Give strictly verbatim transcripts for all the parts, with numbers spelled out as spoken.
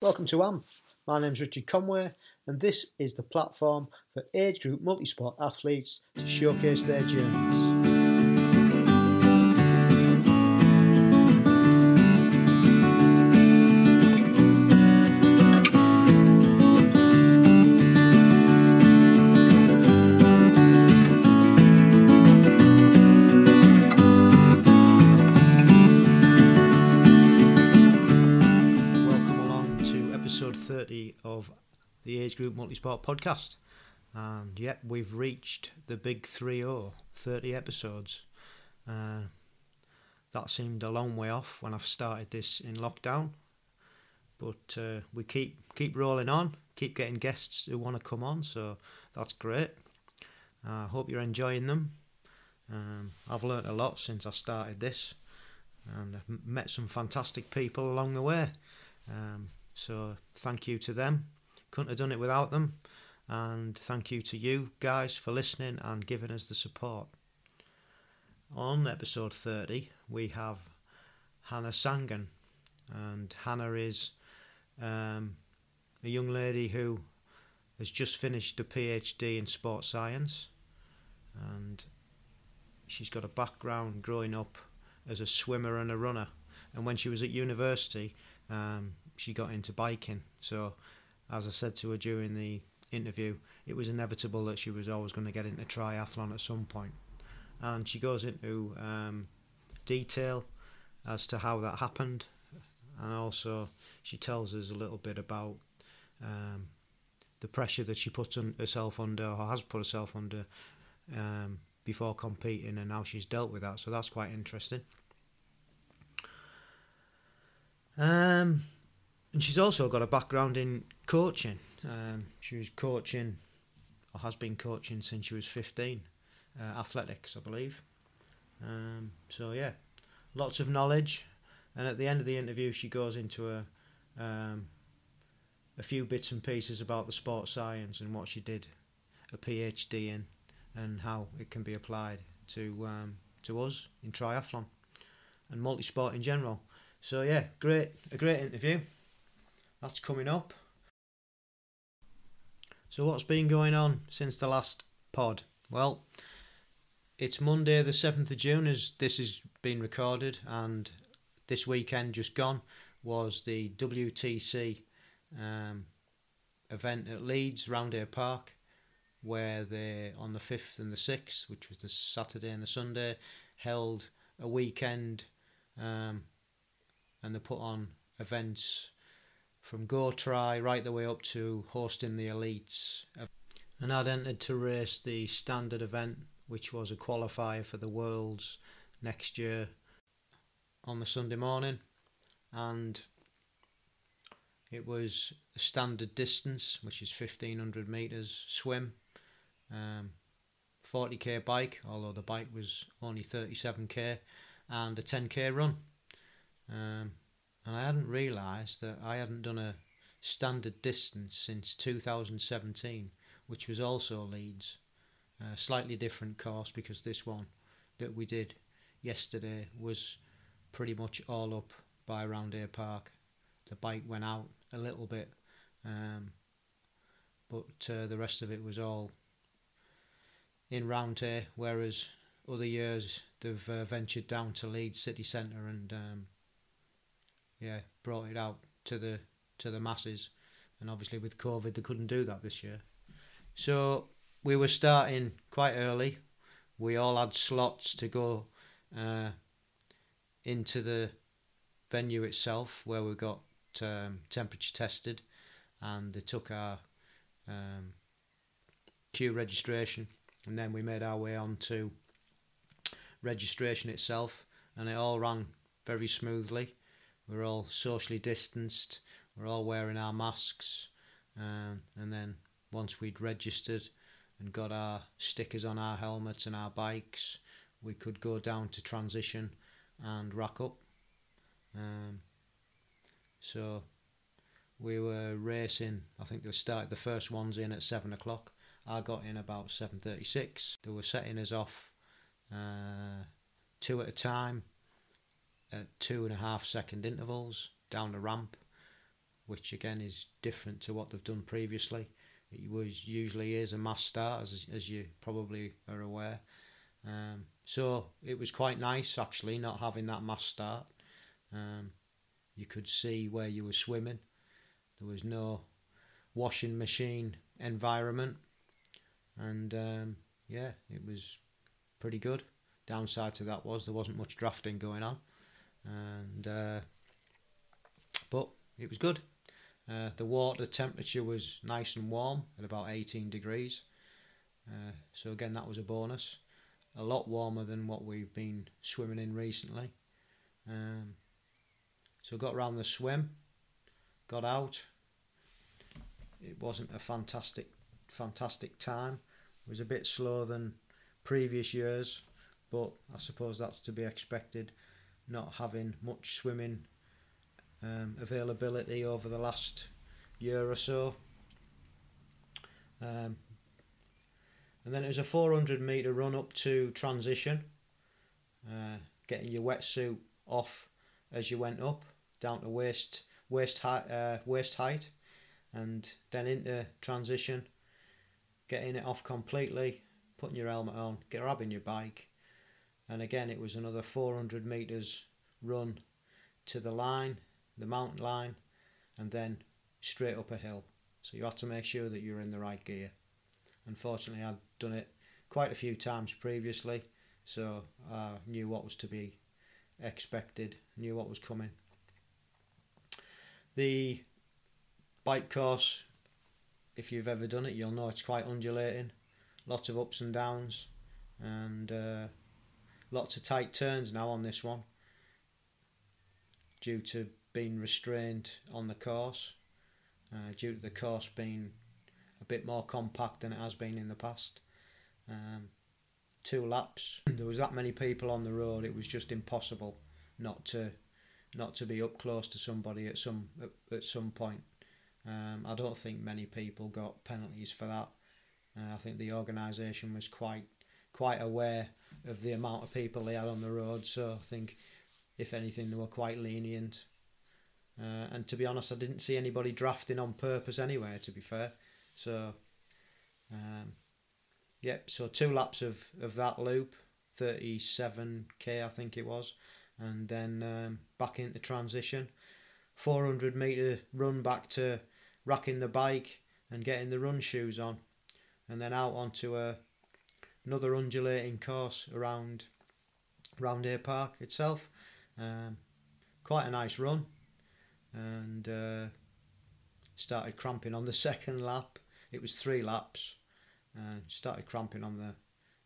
Welcome to A M. My name's Richard Conway, and this is the platform for age group multisport athletes to showcase their journeys of the Age Group Multisport podcast, and yep, we've reached the big three oh, thirty episodes. Uh, that seemed a long way off when I started this in lockdown, but uh, we keep keep rolling on, keep getting guests who want to come on, so that's great. I uh, hope you're enjoying them. Um, I've learnt a lot since I started this, and I've met some fantastic people along the way. Um, So thank you to them. Couldn't have done it without them. And thank you to you guys for listening and giving us the support. On episode thirty, we have Hannah Sangan. And Hannah is um, a young lady who has just finished a P H D in sports science. And she's got a background growing up as a swimmer and a runner. And when she was at university, um, she got into biking, so as I said to her during the interview, it was inevitable that she was always going to get into triathlon at some point. And she goes into um, detail as to how that happened, and also she tells us a little bit about um, the pressure that she puts on herself under, or has put herself under um, before competing, and how she's dealt with that, so that's quite interesting. Um. And she's also got a background in coaching. Um, she was coaching, or has been coaching since she was fifteen, uh, athletics, I believe. Um, so yeah, lots of knowledge. And at the end of the interview, she goes into a um, a few bits and pieces about the sports science and what she did a P H D in, and how it can be applied to um, to us in triathlon and multisport in general. So yeah, great, a great interview. That's coming up. So what's been going on since the last pod? Well, it's Monday the seventh of June as this has been recorded, and this weekend just gone was the W T C um, event at Leeds, Roundhay Park, where they, on the fifth and the sixth, which was the Saturday and the Sunday, held a weekend um, and they put on events from Go Try right the way up to hosting the Elites. And I'd entered to race the standard event, which was a qualifier for the Worlds next year on the Sunday morning. And it was a standard distance, which is fifteen hundred metres swim, um, forty k bike, although the bike was only thirty-seven k, and a ten k run. Um, And I hadn't realised that I hadn't done a standard distance since two thousand seventeen, which was also Leeds. A slightly different course, because this one that we did yesterday was pretty much all up by Roundhay Park. The bike went out a little bit, um, but uh, the rest of it was all in Roundhay, whereas other years they've uh, ventured down to Leeds city centre and Um, Yeah, brought it out to the to the masses, and obviously with COVID they couldn't do that this year. So we were starting quite early. We all had slots to go uh, into the venue itself, where we got um, temperature tested, and they took our um, queue registration, and then we made our way on to registration itself, and it all ran very smoothly. We're all socially distanced, we're all wearing our masks, um, and then once we'd registered and got our stickers on our helmets and our bikes, we could go down to transition and rack up. Um, so we were racing, I think they started the first ones in at seven o'clock, I got in about seven thirty-six, they were setting us off uh, two at a time, at two and a half second intervals down the ramp, which again is different to what they've done previously. It was usually is a mass start, as as you probably are aware. Um, so it was quite nice actually not having that mass start. Um, you could see where you were swimming. There was no washing machine environment, and um, yeah, it was pretty good. Downside to that was there wasn't much drafting going on, and uh, but it was good. Uh, the water temperature was nice and warm at about eighteen degrees, uh, so again that was a bonus. A lot warmer than what we've been swimming in recently. Um, so got round the swim, got out. It wasn't a fantastic, fantastic time. It was a bit slower than previous years, but I suppose that's to be expected, not having much swimming um, availability over the last year or so. Um, and then it was a four hundred metre run up to transition, uh, getting your wetsuit off as you went up, down to waist waist height, uh, waist height, and then into transition, getting it off completely, putting your helmet on, grabbing your bike, and again it was another four hundred metres run to the line, the mountain line, and then straight up a hill. So you had to make sure that you're in the right gear. Unfortunately, I'd done it quite a few times previously, so I knew what was to be expected, knew what was coming. The bike course, if you've ever done it, you'll know it's quite undulating, lots of ups and downs, and uh, lots of tight turns now on this one due to being restrained on the course, uh, due to the course being a bit more compact than it has been in the past. Um, two laps, there was that many people on the road, it was just impossible not to not to be up close to somebody at some at, at some point. Um, I don't think many people got penalties for that. Uh, I think the organisation was quite quite aware of the amount of people they had on the road, so I think if anything they were quite lenient. Uh, and to be honest, I didn't see anybody drafting on purpose anywhere, to be fair. So, um, yep. Yeah, so two laps of, of that loop, thirty-seven k I think it was, and then um, back into transition, four hundred metre run back to racking the bike and getting the run shoes on, and then out onto a another undulating course around Roundhay Park itself. Um, quite a nice run, and uh, started cramping on the second lap. It was three laps, and started cramping on the,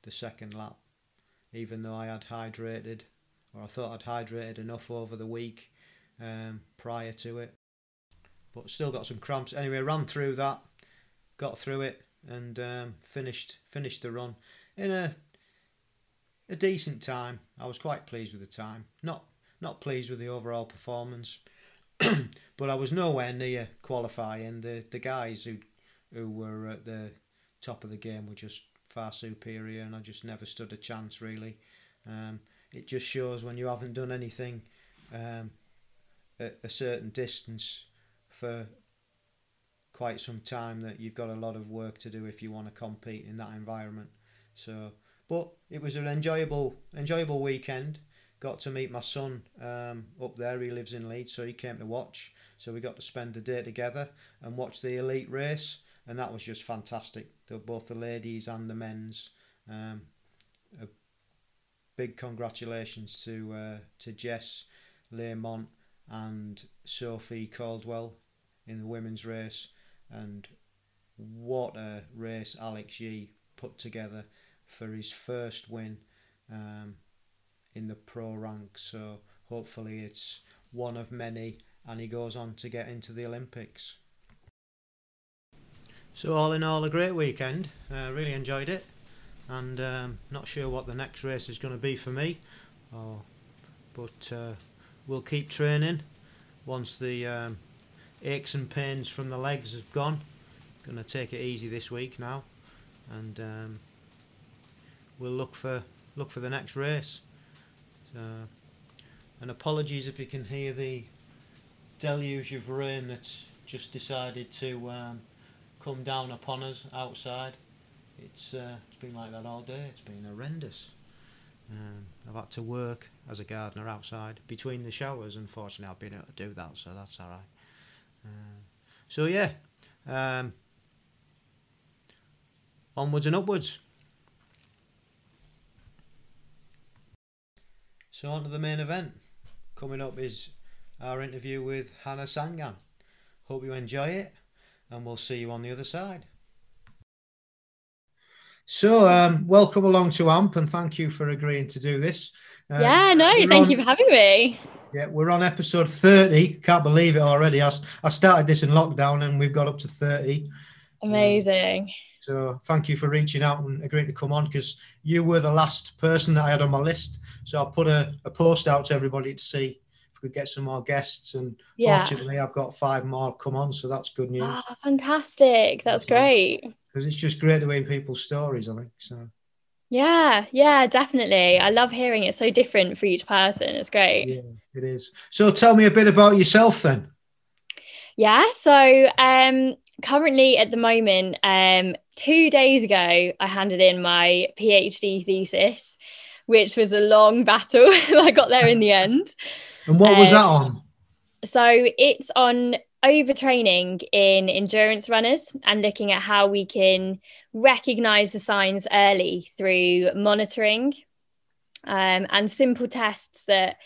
the second lap, even though I had hydrated, or I thought I'd hydrated enough over the week um, prior to it, but still got some cramps. Anyway, ran through that, got through it, and um, finished finished the run in a a decent time. I was quite pleased with the time. Not not pleased with the overall performance, but I was nowhere near qualifying. The the guys who who were at the top of the game were just far superior, and I just never stood a chance really. Um, it just shows when you haven't done anything um, at a certain distance for quite some time that you've got a lot of work to do if you want to compete in that environment. So, but it was an enjoyable enjoyable weekend. Got to meet my son um, up there. He lives in Leeds, so he came to watch. So we got to spend the day together and watch the elite race. And that was just fantastic. The, both the ladies and the men's. Um, a big congratulations to uh, to Jess Lehmont and Sophie Caldwell in the women's race. And what a race Alex Yee put together for his first win um, in the pro rank. So hopefully it's one of many, and he goes on to get into the Olympics. So all in all, a great weekend. I uh, really enjoyed it, and um, not sure what the next race is going to be for me, oh, but uh, we'll keep training. Once the um, aches and pains from the legs have gone, going to take it easy this week now, and um, we'll look for look for the next race. So, and apologies if you can hear the deluge of rain that's just decided to um, come down upon us outside. It's uh, it's been like that all day. It's been horrendous. Um, I've had to work as a gardener outside between the showers. Unfortunately, I've been able to do that, so that's all right. Uh, so yeah, um, onwards and upwards. So on to the main event. Coming up is our interview with Hannah Sangan. Hope you enjoy it, and we'll see you on the other side. So, um, welcome along to A M P, and thank you for agreeing to do this. Um, yeah, no, thank on, you for having me. Yeah, we're on episode thirty. Can't believe it already. I, I started this in lockdown, and we've got up to thirty. Amazing. Um, so, thank you for reaching out and agreeing to come on, because you were the last person that I had on my list. So I put a, a post out to everybody to see if we could get some more guests. And yeah. Fortunately, I've got five more come on. So that's good news. Oh, fantastic. That's so, great. Because it's just great to hear people's stories, I think. So. Yeah, yeah, definitely. I love hearing it. So different for each person. It's great. Yeah, it is. So tell me a bit about yourself then. Yeah, so um, currently at the moment, um, two days ago, I handed in my PhD thesis, which was a long battle. I got there in the end. And what um, was that on? So it's on overtraining in endurance runners and looking at how we can recognise the signs early through monitoring um, and simple tests that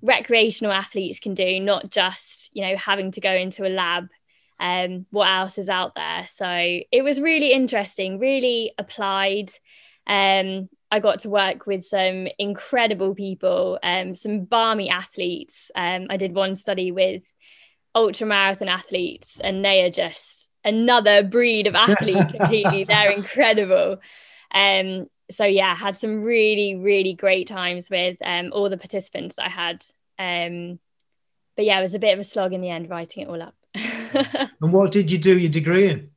recreational athletes can do, not just, you know, having to go into a lab. Um, what else is out there? So it was really interesting, really applied. Um, I got to work with some incredible people, um, some barmy athletes. Um, I did one study with ultramarathon athletes, and they are just another breed of athlete completely. They're incredible. Um, so, yeah, had some really, really great times with um, all the participants that I had. Um, but, yeah, it was a bit of a slog in the end, writing it all up. And what did you do your degree in?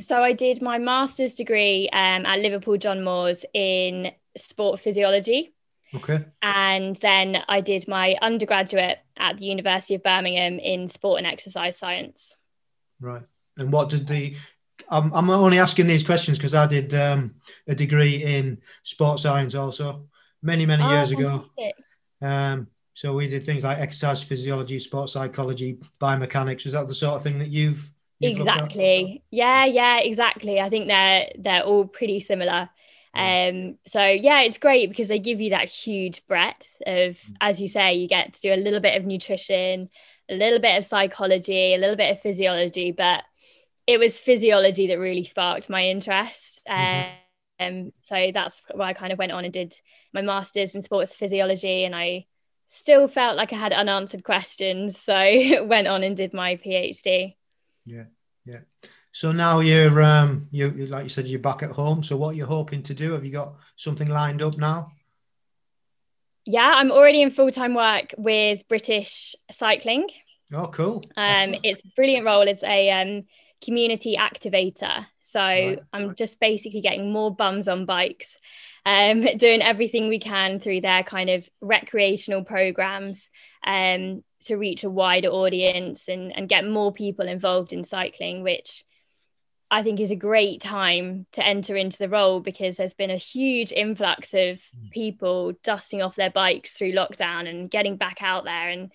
So I did my master's degree um, at Liverpool John Moores in sport physiology. Okay. And then I did my undergraduate at the University of Birmingham in sport and exercise science. Right. And what did the... I'm, I'm only asking these questions because I did um, a degree in sport science also many, many oh, years fantastic. ago. Um, so we did things like exercise physiology, sports psychology, biomechanics. Was that the sort of thing that you've... Exactly. Yeah, yeah, exactly. I think they're they're all pretty similar. Um, so yeah, it's great because they give you that huge breadth of, as you say, you get to do a little bit of nutrition, a little bit of psychology, a little bit of physiology, but it was physiology that really sparked my interest. Mm-hmm. Um, so that's why I kind of went on and did my master's in sports physiology, and I still felt like I had unanswered questions. So went on and did my PhD. Yeah, yeah. So now you're, um, you like you said, you're back at home. So what are you hoping to do? Have you got something lined up now? Yeah, I'm already in full-time work with British Cycling. Oh, cool. Um, it's a brilliant role as a um, community activator. So right. I'm just basically getting more bums on bikes, um, doing everything we can through their kind of recreational programs. Um to reach a wider audience and, and get more people involved in cycling, which I think is a great time to enter into the role because there's been a huge influx of people dusting off their bikes through lockdown and getting back out there and,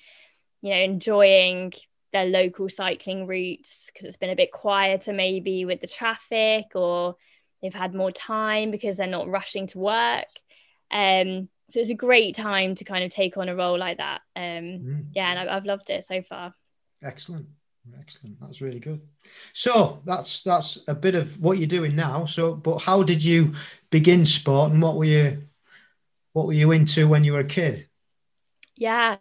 you know, enjoying their local cycling routes because it's been a bit quieter maybe with the traffic, or they've had more time because they're not rushing to work. Um, So it's a great time to kind of take on a role like that. Um, mm. Yeah, and I've loved it so far. Excellent. Excellent. That's really good. So that's that's a bit of what you're doing now. So, but how did you begin sport, and what were you what were you into when you were a kid? Yeah,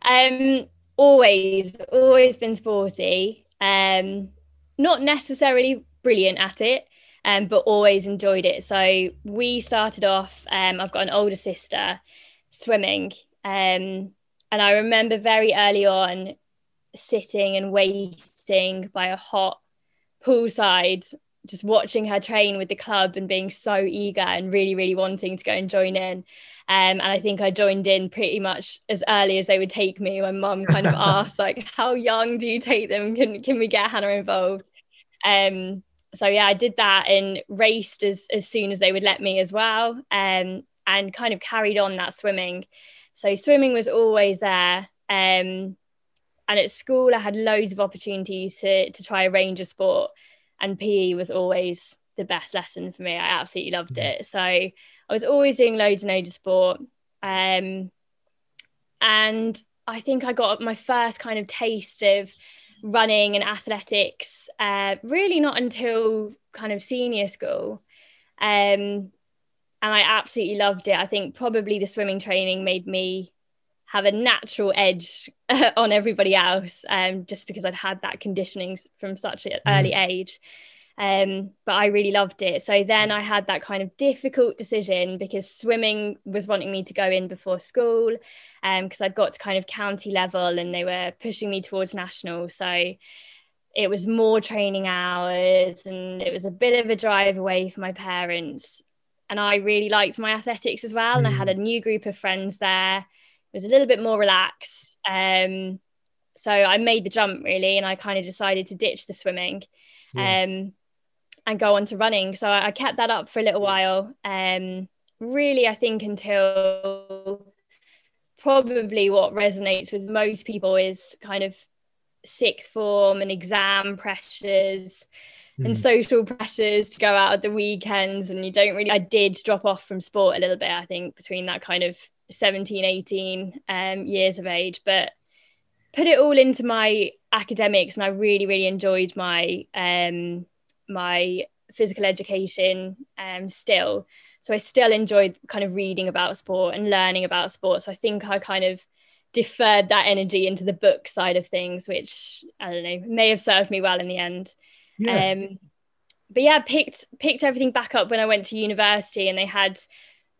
um, always, always been sporty. Um, not necessarily brilliant at it. Um, but always enjoyed it. So we started off, um, I've got an older sister, swimming. Um, and I remember very early on sitting and waiting by a hot poolside just watching her train with the club and being so eager and really, really wanting to go and join in. Um, and I think I joined in pretty much as early as they would take me. My mum kind of asked, like, how young do you take them? Can can we get Hannah involved? Um, so, yeah, I did that and raced as, as soon as they would let me as well, um, and kind of carried on that swimming. So swimming was always there. Um, and at school, I had loads of opportunities to to try a range of sport. And P E was always the best lesson for me. I absolutely loved it. So I was always doing loads and loads of sport. Um, and I think I got my first kind of taste of running and athletics, uh, really not until kind of senior school. Um, and I absolutely loved it. I think probably the swimming training made me have a natural edge on everybody else, um, just because I'd had that conditioning from such an early age. Um, but I really loved it. So then I had that kind of difficult decision because swimming was wanting me to go in before school, um, because I'd got to kind of county level and they were pushing me towards national. So it was more training hours and it was a bit of a drive away for my parents. And I really liked my athletics as well. And I had a new group of friends there. It was a little bit more relaxed. Um, so I made the jump really, and I kind of decided to ditch the swimming yeah. um, and go on to running. So I, I kept that up for a little while. Um, really, I think until probably what resonates with most people is kind of sixth form and exam pressures mm. and social pressures to go out at the weekends. And you don't really, I did drop off from sport a little bit, I think, between that kind of seventeen, eighteen um, years of age, but put it all into my academics, and I really, really enjoyed my um, my physical education um, still. So I still enjoyed kind of reading about sport and learning about sport. So I think I kind of deferred that energy into the book side of things, which I don't know, may have served me well in the end. Yeah. Um, but yeah, picked picked everything back up when I went to university, and they had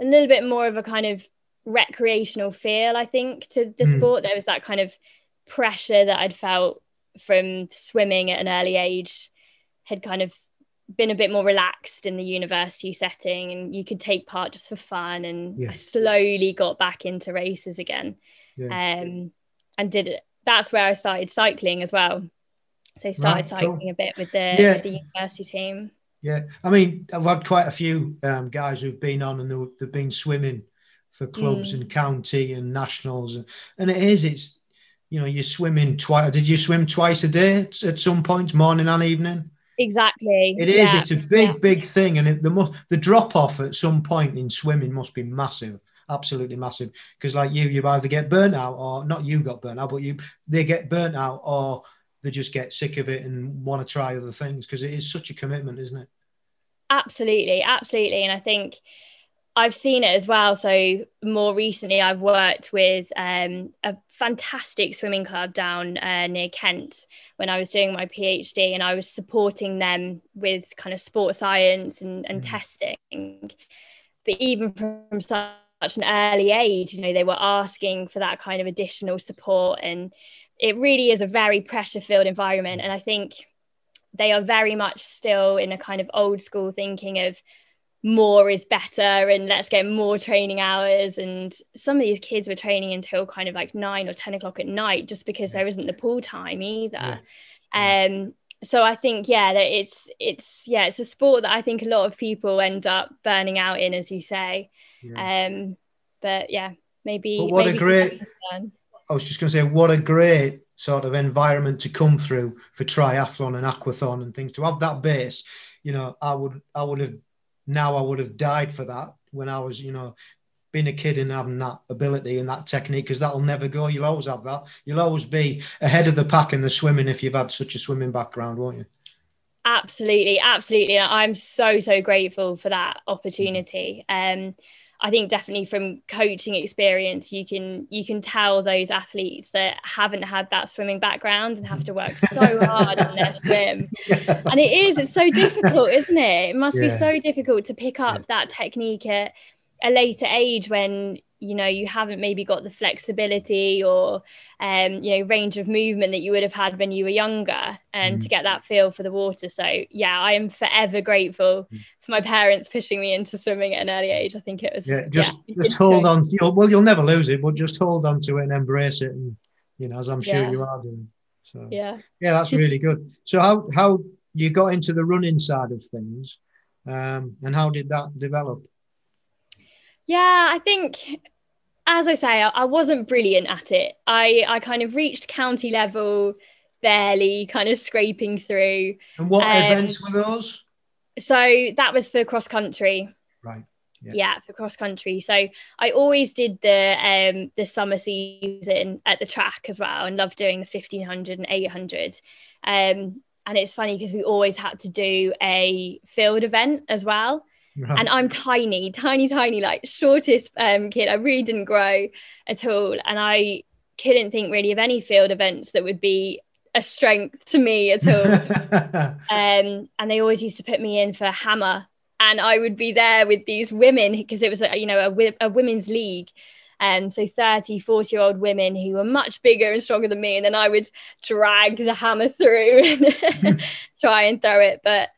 a little bit more of a kind of recreational feel, I think, to the mm. sport. There was that kind of pressure that I'd felt from swimming at an early age had kind of been a bit more relaxed in the university setting, and you could take part just for fun. And yes. I slowly got back into races again, yeah. um, and did it. That's where I started cycling as well. So started right, cycling cool. a bit with the, yeah. with the university team. Yeah, I mean, I've had quite a few um, guys who've been on and they've been swimming for clubs mm. and county and nationals, and, and it is it's you know you're swimming twice. Did you swim twice a day at some point, morning and evening? Exactly. It is. Yeah. It's a big, yeah. big thing, and it, the mo- the drop off at some point in swimming must be massive, absolutely massive. Because like you, you either get burnt out, or not you got burnt out, but you they get burnt out, or they just get sick of it and want to try other things. Because it is such a commitment, isn't it? Absolutely, absolutely, and I think I've seen it as well. So more recently, I've worked with um, a fantastic swimming club down uh, near Kent when I was doing my PhD, and I was supporting them with kind of sports science and, and mm. testing. But even from such an early age, you know, they were asking for that kind of additional support, and it really is a very pressure-filled environment. And I think they are very much still in a kind of old school thinking of more is better and let's get more training hours. And some of these kids were training until kind of like nine or ten o'clock at night just because there isn't the pool time either. Yeah. Um, so I think, yeah, that it's, it's, yeah, it's a sport that I think a lot of people end up burning out in, as you say. Yeah. Um, but yeah, maybe. But what maybe a great, I was just going to say, what a great sort of environment to come through for triathlon and aquathon and things, to have that base. You know, I would, I would have, now I would have died for that when I was, you know, being a kid and having that ability and that technique, because that'll never go. You'll always have that. You'll always be ahead of the pack in the swimming if you've had such a swimming background, won't you? Absolutely, absolutely. I'm so, so grateful for that opportunity. Um, I think definitely from coaching experience, you can you can tell those athletes that haven't had that swimming background and have to work so hard on their swim. Yeah. And it is, it's so difficult, isn't it? It must yeah. be so difficult to pick up yeah. that technique at a later age when you know, you haven't maybe got the flexibility or, um, you know, range of movement that you would have had when you were younger, and mm. to get that feel for the water. So yeah, I am forever grateful mm. for my parents pushing me into swimming at an early age. I think it was, yeah, just, yeah, just hold on. You'll, well, you'll never lose it, but just hold on to it and embrace it. And, you know, as I'm sure yeah. you are doing. So yeah, yeah, that's really good. So how, how you got into the running side of things, um, and how did that develop? Yeah, I think, as I say, I, I wasn't brilliant at it. I, I kind of reached county level, barely, kind of scraping through. And what um, events were those? So that was for cross country. Right. Yeah. yeah, for cross country. So I always did the um, the summer season at the track as well, and loved doing the fifteen hundred and eight hundred. Um, and it's funny because we always had to do a field event as well. And I'm tiny, tiny, tiny, like shortest um, kid. I really didn't grow at all. And I couldn't think really of any field events that would be a strength to me at all. um, and they always used to put me in for hammer. And I would be there with these women because it was, a, you know, a, a women's league. Um, so thirty, forty year old women who were much bigger and stronger than me. And then I would drag the hammer through and try and throw it. But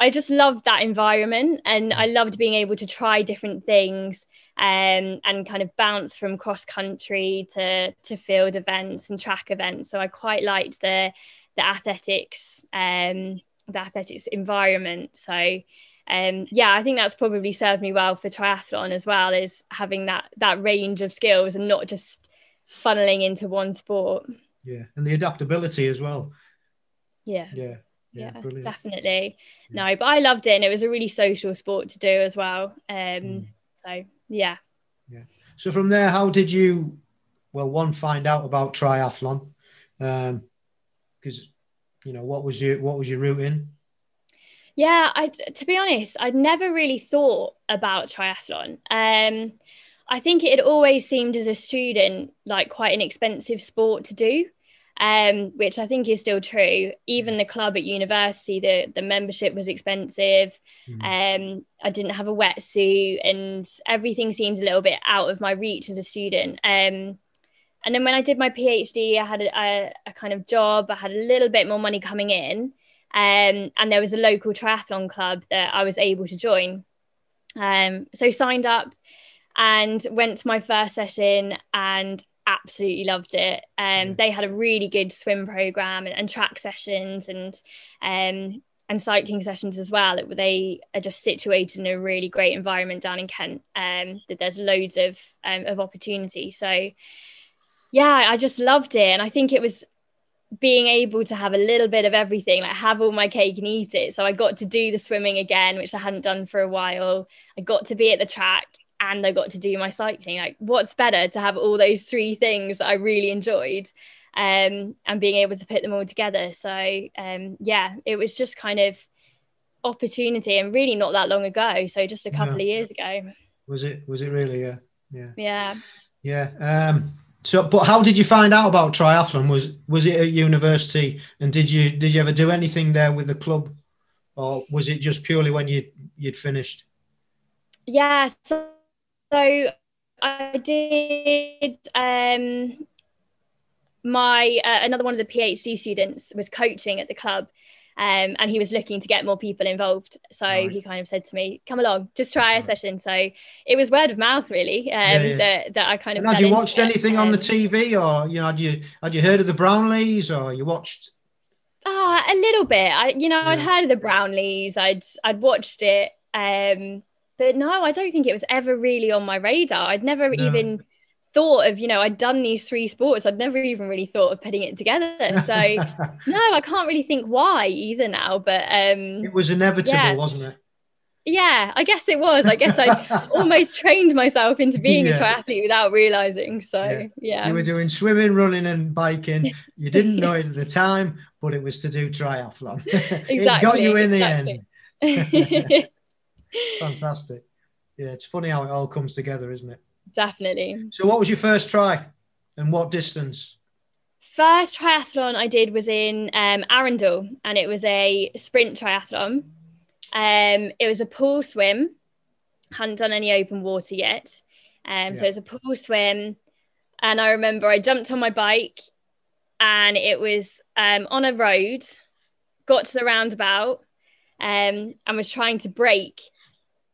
I just loved that environment, and I loved being able to try different things um, and kind of bounce from cross country to to field events and track events. So I quite liked the the athletics, um, the athletics environment. So um, yeah, I think that's probably served me well for triathlon as well, is having that that range of skills and not just funneling into one sport. Yeah, and the adaptability as well. Yeah. Yeah. Yeah, yeah, definitely. Yeah. No, but I loved it, and it was a really social sport to do as well. Um, mm. So, yeah. Yeah. So from there, how did you, well, one, find out about triathlon? Um, because, you know, what was your, what was your route in? Yeah, I, to be honest, I'd never really thought about triathlon. Um, I think it had always seemed as a student like quite an expensive sport to do. Um, which I think is still true. Even the club at university, the, the membership was expensive. Mm. Um, I didn't have a wetsuit, and everything seemed a little bit out of my reach as a student. Um, and then when I did my PhD, I had a, a, a kind of job. I had a little bit more money coming in, um, and there was a local triathlon club that I was able to join. Um, so signed up and went to my first session and absolutely loved it. Um, yeah. They had a really good swim program and, and track sessions and um, and cycling sessions as well. It, they are just situated in a really great environment down in Kent. Um, that there's loads of um, of opportunity. So yeah, I just loved it, and I think it was being able to have a little bit of everything, like have all my cake and eat it. So I got to do the swimming again, which I hadn't done for a while. I got to be at the track, and I got to do my cycling. Like, what's better to have all those three things that I really enjoyed, um, and being able to put them all together. So, um, yeah, it was just kind of opportunity, and really not that long ago. So just a couple no. of years ago. Was it, was it really? Yeah. Yeah. Yeah. Yeah. Um, so, but how did you find out about triathlon? Was, was it at university, and did you, did you ever do anything there with the club, or was it just purely when you, you'd finished? Yeah. So, So I did um, my, uh, another one of the PhD students was coaching at the club, um, and he was looking to get more people involved. So right. he kind of said to me, come along, just try a right. session. So it was word of mouth really, um, yeah, yeah. That, that I kind of. And had you watched anything um, on the T V, or, you know, had you, had you heard of the Brownleys, or you watched? Ah, oh, a little bit. I, you know, yeah. I'd heard of the Brownleys. I'd, I'd watched it. Um, But no, I don't think it was ever really on my radar. I'd never no. even thought of, you know, I'd done these three sports. I'd never even really thought of putting it together. So no, I can't really think why either now. But um, it was inevitable, yeah. wasn't it? Yeah, I guess it was. I guess I almost trained myself into being yeah. a triathlete without realizing. So, yeah. yeah. You were doing swimming, running and biking. You didn't know it at the time, but it was to do triathlon. Exactly. It got you in exactly. the end. Fantastic. Yeah, it's funny how it all comes together, isn't it? Definitely. So what was your first try, and what distance? First triathlon I did was in um, Arundel, and it was a sprint triathlon. Um, it was a pool swim. Hadn't done any open water yet. Um, yeah. So it's a pool swim. And I remember I jumped on my bike and it was um, on a road, got to the roundabout um, and was trying to brake.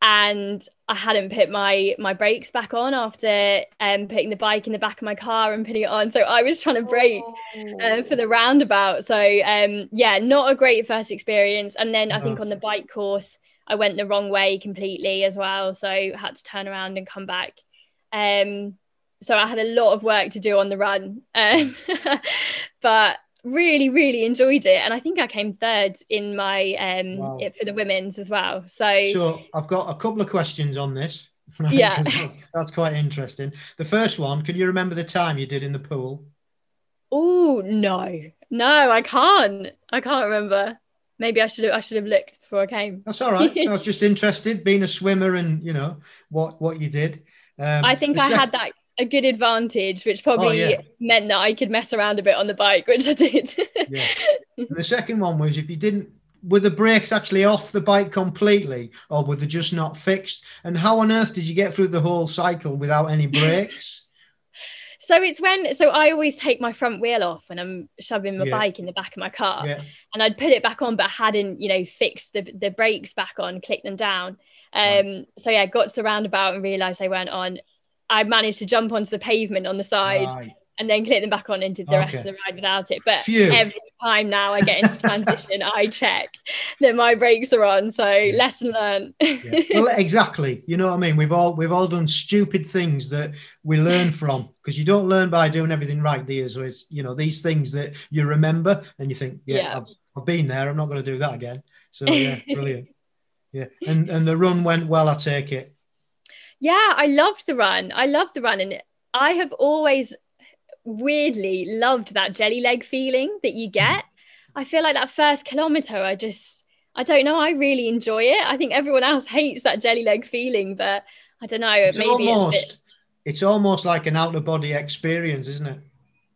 And I hadn't put my my brakes back on after um, putting the bike in the back of my car and putting it on. So I was trying to brake oh. uh, for the roundabout. So, um, yeah, not a great first experience. And then I think oh. on the bike course, I went the wrong way completely as well. So I had to turn around and come back. Um, so I had a lot of work to do on the run. Um, but really, really enjoyed it. And I think I came third in my um wow. it for the women's as well. So sure, I've got a couple of questions on this. Yeah. that's, that's quite interesting. The first one, can you remember the time you did in the pool? Oh, no. No, I can't. I can't remember. Maybe I should have I should have looked before I came. That's all right. I was just interested, being a swimmer and, you know, what, what you did. Um, I think I sec- had that a good advantage, which probably oh, yeah. meant that I could mess around a bit on the bike, which I did. yeah. The second one was, if you didn't, were the brakes actually off the bike completely, or were they just not fixed? And how on earth did you get through the whole cycle without any brakes? So it's when, so I always take my front wheel off when I'm shoving my yeah. bike in the back of my car yeah. and I'd put it back on, but hadn't, you know, fixed the, the brakes back on, clicked them down. Um, wow. So yeah, got to the roundabout and realised they weren't on. I managed to jump onto the pavement on the side right. and then click them back on and did the okay. rest of the ride without it. But Phew. every time now I get into transition, I check that my brakes are on. So yeah. lesson learned. yeah. Well, exactly. You know what I mean? We've all, we've all done stupid things that we learn from, because you don't learn by doing everything right, do you? So it's, you know, these things that you remember and you think, yeah, yeah. I've, I've been there. I'm not going to do that again. So yeah, brilliant. yeah. And, and the run went well, I take it. Yeah, I loved the run. I loved the run. And I have always weirdly loved that jelly leg feeling that you get. I feel like that first kilometre, I just, I don't know, I really enjoy it. I think everyone else hates that jelly leg feeling, but I don't know. It's, maybe almost, it's, bit... it's almost like an out-of-body experience, isn't it?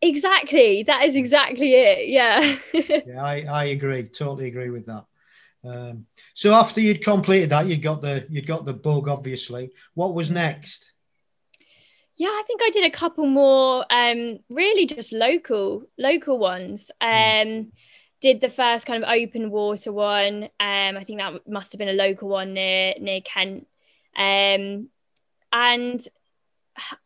Exactly. That is exactly it. Yeah. yeah, I, I agree. Totally agree with that. Um, so after you'd completed that, you'd got the you'd got the bug, obviously. What was next? Yeah, I think I did a couple more, um, really just local local ones. Um, mm. Did the first kind of open water one. Um, I think that must have been a local one near near Kent. Um, and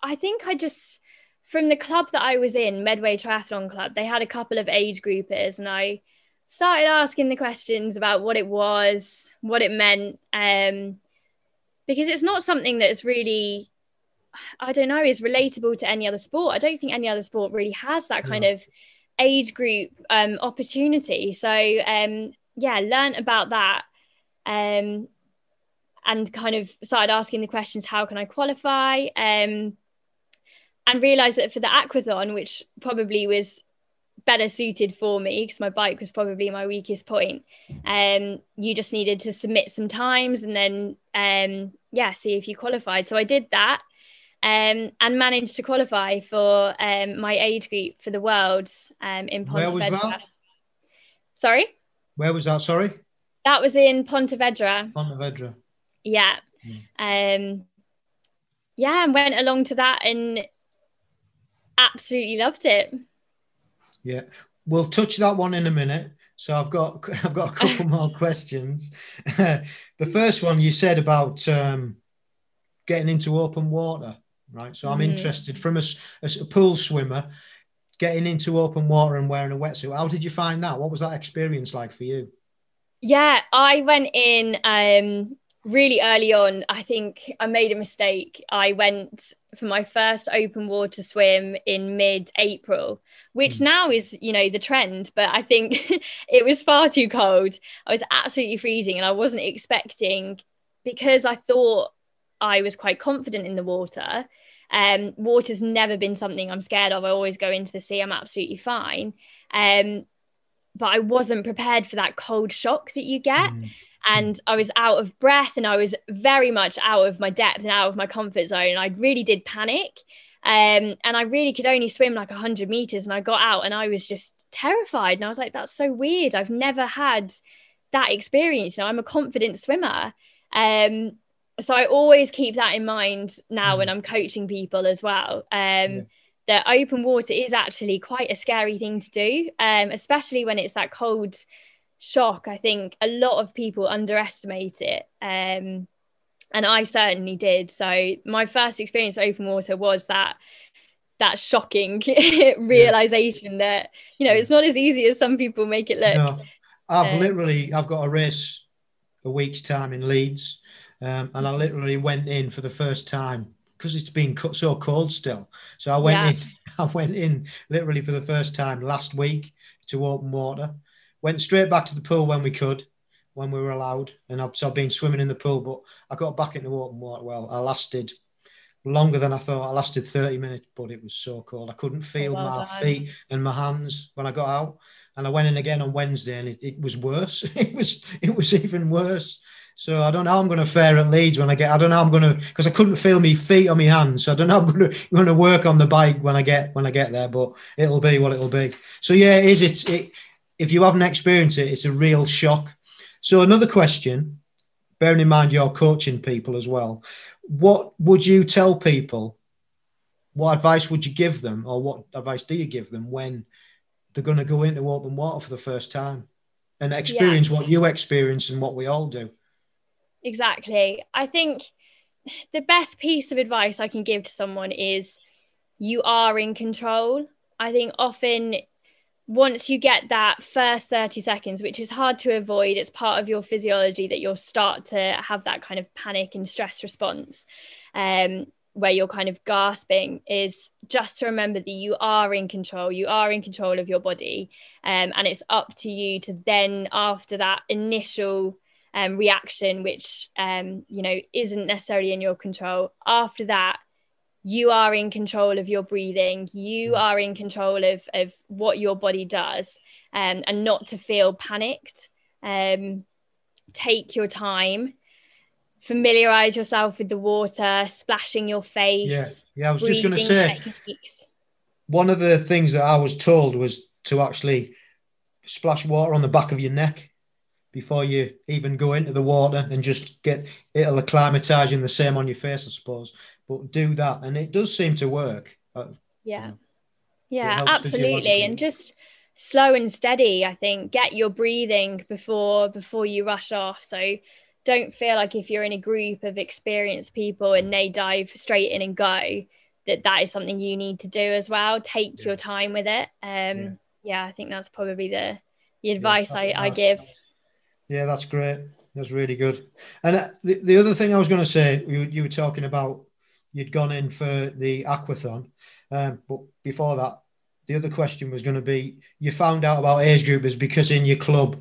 I think I just, from the club that I was in, Medway Triathlon Club, they had a couple of age groupers, and I started asking the questions about what it was, what it meant, um, because it's not something that's really, I don't know, is relatable to any other sport. I don't think any other sport really has that kind no. of age group um, opportunity. So, um, yeah, learned about that um, and kind of started asking the questions, how can I qualify? Um, and realised that for the aquathon, which probably was better suited for me because my bike was probably my weakest point, um you just needed to submit some times and then um yeah see if you qualified. So I did that um and managed to qualify for um my age group for the Worlds um in Pontevedra. Where was that? Sorry where was that sorry that was in Pontevedra Pontevedra yeah mm. um yeah and went along to that and absolutely loved it. Yeah, we'll touch that one in a minute. So I've got I've got a couple more questions. The first one you said about um, getting into open water, right? So I'm mm. interested, from a, a, a pool swimmer, getting into open water and wearing a wetsuit. How did you find that? What was that experience like for you? Yeah, I went in um, really early on. I think I made a mistake. I went for my first open water swim in mid-April, which mm. now is, you know, the trend, but I think it was far too cold. I was absolutely freezing and I wasn't expecting, because I thought I was quite confident in the water. Um, water's never been something I'm scared of. I always go into the sea, I'm absolutely fine. Um, but I wasn't prepared for that cold shock that you get. Mm. And I was out of breath and I was very much out of my depth and out of my comfort zone. I really did panic. Um, and I really could only swim like one hundred meters. And I got out and I was just terrified. And I was like, that's so weird. I've never had that experience. You know, I'm a confident swimmer. Um, so I always keep that in mind now mm. when I'm coaching people as well. Um, yeah. That open water is actually quite a scary thing to do, um, especially when it's that cold shock. I think a lot of people underestimate it. Um, and I certainly did. So my first experience of open water was that that shocking realization that, you know, it's not as easy as some people make it look. No, I've um, literally, I've got a race a week's time in Leeds, um, and I literally went in for the first time because it's been so cold still. So I went yeah. in, I went in literally for the first time last week to open water, went straight back to the pool when we could, when we were allowed. And I've, so I've been swimming in the pool, but I got back into open water. Well, I lasted longer than I thought. I lasted thirty minutes, but it was so cold. I couldn't feel well my done. feet and my hands when I got out. And I went in again on Wednesday and it, it was worse. It was, it was even worse. So I don't know how I'm going to fare at Leeds when I get, I don't know how I'm going to, because I couldn't feel my feet or my hands. So I don't know how I'm going to, going to work on the bike when I get, when I get there, but it'll be what it'll be. So yeah, it is, it's, it, if you haven't experienced it, it's a real shock. So another question, bearing in mind you're coaching people as well, what would you tell people? What advice would you give them, or what advice do you give them when they're going to go into open water for the first time and experience yeah. what you experience and what we all do? Exactly. I think the best piece of advice I can give to someone is you are in control. I think often once you get that first thirty seconds, which is hard to avoid, it's part of your physiology that you'll start to have that kind of panic and stress response, um, where you're kind of gasping, is just to remember that you are in control. You are in control of your body. Um, and it's up to you to then, after that initial um, reaction, which, um, you know, isn't necessarily in your control, after that, you are in control of your breathing. You are in control of, of what your body does, um, and not to feel panicked. Um, take your time, familiarize yourself with the water, splashing your face. Yeah, yeah I was just going to say, techniques. One of the things that I was told was to actually splash water on the back of your neck before you even go into the water, and just get, it'll acclimatise you, in the same on your face, I suppose. But do that, and it does seem to work. Yeah, you know, yeah, absolutely. And just slow and steady, I think. Get your breathing before before you rush off. So don't feel like if you're in a group of experienced people and they dive straight in and go, that that is something you need to do as well. Take yeah. your time with it. Um, yeah. yeah, I think that's probably the the advice yeah, I, I give. Yeah, that's great. That's really good. And the, the other thing I was going to say, you, you were talking about you'd gone in for the aquathon. Um, but before that, the other question was going to be, you found out about age groupers because in your club,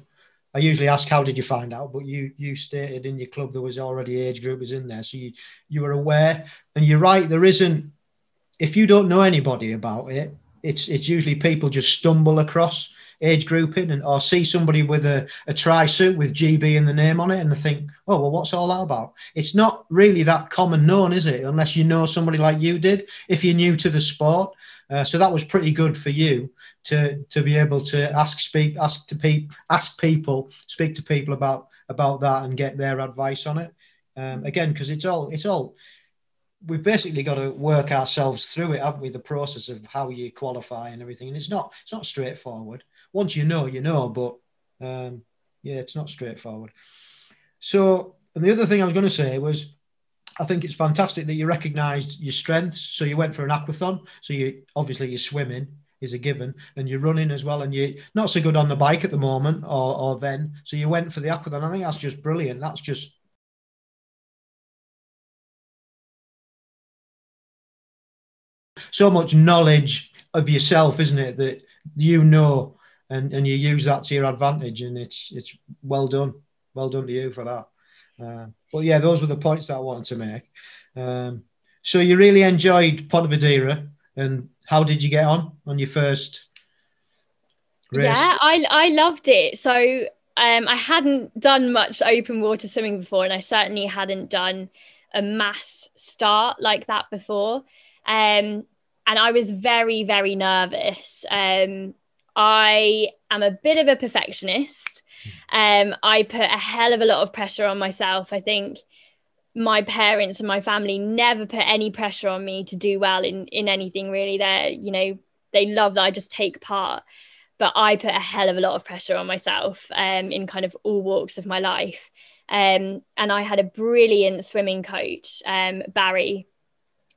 I usually ask, how did you find out? But you you stated in your club there was already age groupers in there. So you, you were aware. And you're right, there isn't, if you don't know anybody about it, it's it's usually people just stumble across age grouping, and or see somebody with a, a tri-suit with G B in the name on it, and they think, oh, well, what's all that about? It's not really that common known, is it? Unless you know somebody like you did, if you're new to the sport. Uh, so that was pretty good for you to to be able to ask speak ask to pe- ask people, speak to people about about that and get their advice on it. Um, again, because it's all it's all we've basically got to work ourselves through it, haven't we? The process of how you qualify and everything, and it's not it's not straightforward. Once you know, you know, but um, yeah, it's not straightforward. So, and the other thing I was going to say was, I think it's fantastic that you recognised your strengths. So you went for an aquathon. So you obviously you're swimming is a given, and you're running as well, and you're not so good on the bike at the moment or, or then. So you went for the aquathon. I think that's just brilliant. That's just so much knowledge of yourself, isn't it? That you know, and, and you use that to your advantage, and it's it's well done. Well done to you for that. Uh, but yeah, those were the points that I wanted to make. Um, so you really enjoyed Pontevedra, and how did you get on on your first race? Yeah, I I loved it. So um, I hadn't done much open water swimming before, and I certainly hadn't done a mass start like that before. Um, and I was very, very nervous. Um, I am a bit of a perfectionist. Um, I put a hell of a lot of pressure on myself. I think my parents and my family never put any pressure on me to do well in, in anything really. They're, you know, they love that I just take part, but I put a hell of a lot of pressure on myself um, in kind of all walks of my life. Um, and I had a brilliant swimming coach, um, Barry,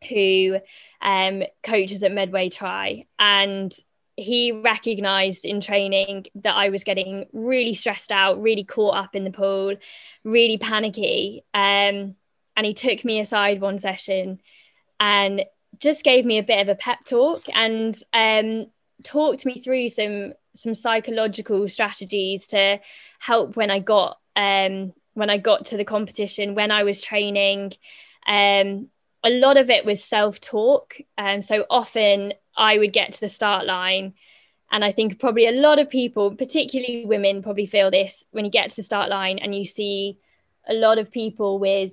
who um, coaches at Medway Tri, and he recognised in training that I was getting really stressed out, really caught up in the pool, really panicky. Um, and he took me aside one session and just gave me a bit of a pep talk and um, talked me through some some psychological strategies to help when I got um, when I got to the competition, when I was training. Um, a lot of it was self-talk. Um, so often I would get to the start line, and I think probably a lot of people, particularly women, probably feel this when you get to the start line and you see a lot of people with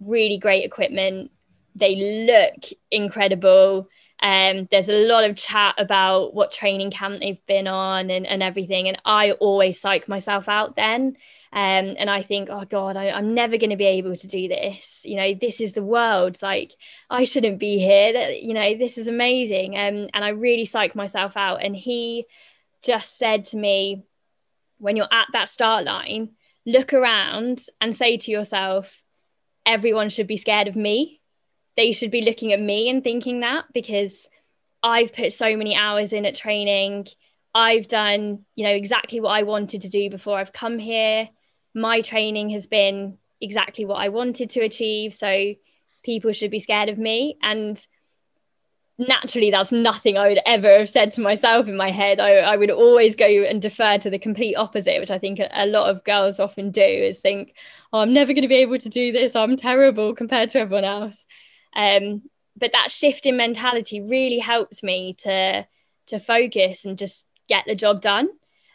really great equipment. They look incredible. Um, there's a lot of chat about what training camp they've been on and, and everything. And I always psych myself out then. Um, and I think, oh God, I, I'm never going to be able to do this. You know, this is the world. It's like, I shouldn't be here. That, you know, this is amazing. Um, and I really psyched myself out. And he just said to me, when you're at that start line, look around and say to yourself, everyone should be scared of me. They should be looking at me and thinking that, because I've put so many hours in at training. I've done, you know, exactly what I wanted to do before I've come here. My training has been exactly what I wanted to achieve, so people should be scared of me. And naturally, that's nothing I would ever have said to myself in my head. I, I would always go and defer to the complete opposite, which I think a lot of girls often do, is think, oh, I'm never going to be able to do this. I'm terrible compared to everyone else. Um, but that shift in mentality really helped me to, to focus and just get the job done.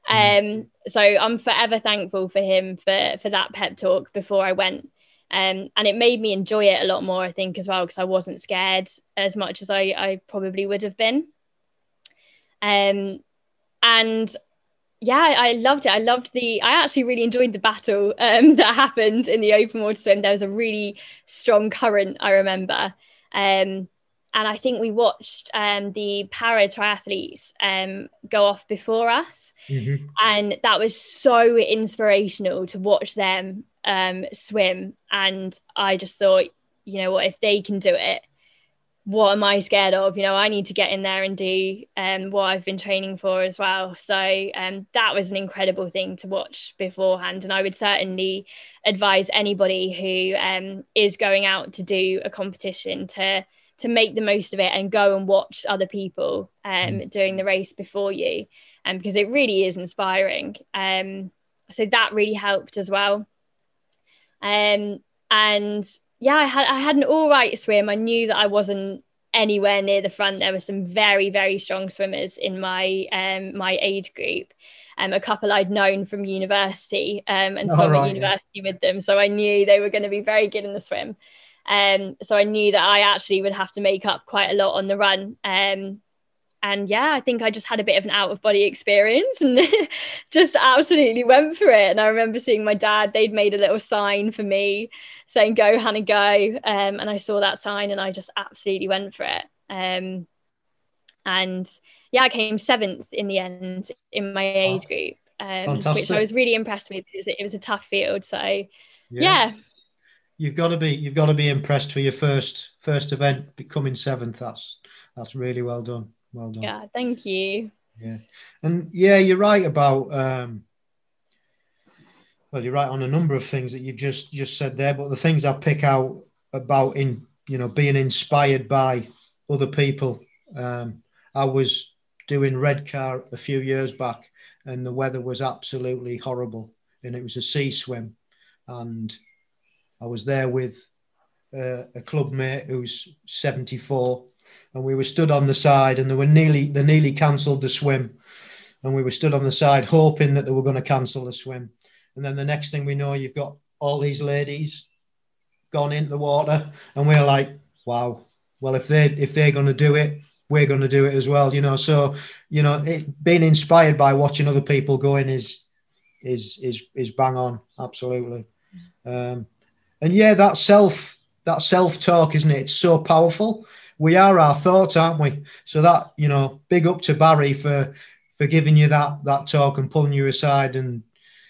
Um, so I'm forever thankful for him for, for that pep talk before I went. Um, and it made me enjoy it a lot more, I think, as well, because I wasn't scared as much as I, I probably would have been. Um, and yeah, I loved it. I loved the, I actually really enjoyed the battle um, that happened in the open water swim. There was a really strong current, I remember. Um, and I think we watched um, the para triathletes um, go off before us. Mm-hmm. And that was so inspirational to watch them um, swim. And I just thought, you know what, if they can do it, what am I scared of? You know, I need to get in there and do um, what I've been training for as well. So um, that was an incredible thing to watch beforehand. And I would certainly advise anybody who um, is going out to do a competition to to make the most of it and go and watch other people um, doing the race before you, um, because it really is inspiring. Um, so that really helped as well. Um, and yeah, I had I had an all right swim. I knew that I wasn't anywhere near the front. There were some very, very strong swimmers in my um, my age group. Um, a couple I'd known from university um, and swam at university yeah. with them. So I knew they were going to be very good in the swim. Um, so I knew that I actually would have to make up quite a lot on the run. Um, and yeah, I think I just had a bit of an out of body experience and just absolutely went for it. And I remember seeing my dad, they'd made a little sign for me saying, go Hannah, go. Um, and I saw that sign and I just absolutely went for it. Um, and yeah, I came seventh in the end in my age group, um, which I was really impressed with. It was a tough field. So yeah. yeah. You've got to be you've got to be impressed for your first first event, becoming seventh. That's that's really well done. Well done. Yeah, thank you. Yeah, and yeah, you're right about. Um, well, you're right on a number of things that you just just said there, but the things I pick out about in you know being inspired by other people. Um, I was doing Redcar a few years back, and the weather was absolutely horrible, and it was a sea swim, and I was there with uh, a club mate who's seventy-four, and we were stood on the side, and they were nearly they nearly cancelled the swim, and we were stood on the side hoping that they were going to cancel the swim, and then the next thing we know, you've got all these ladies gone into the water, and we're like, wow, well if they if they're going to do it, we're going to do it as well, you know. So you know, it, being inspired by watching other people going is is is is bang on, absolutely. Um, And yeah, that self, that self-talk, isn't it? It's so powerful. We are our thoughts, aren't we? So that, you know, big up to Barry for, for giving you that, that talk and pulling you aside. And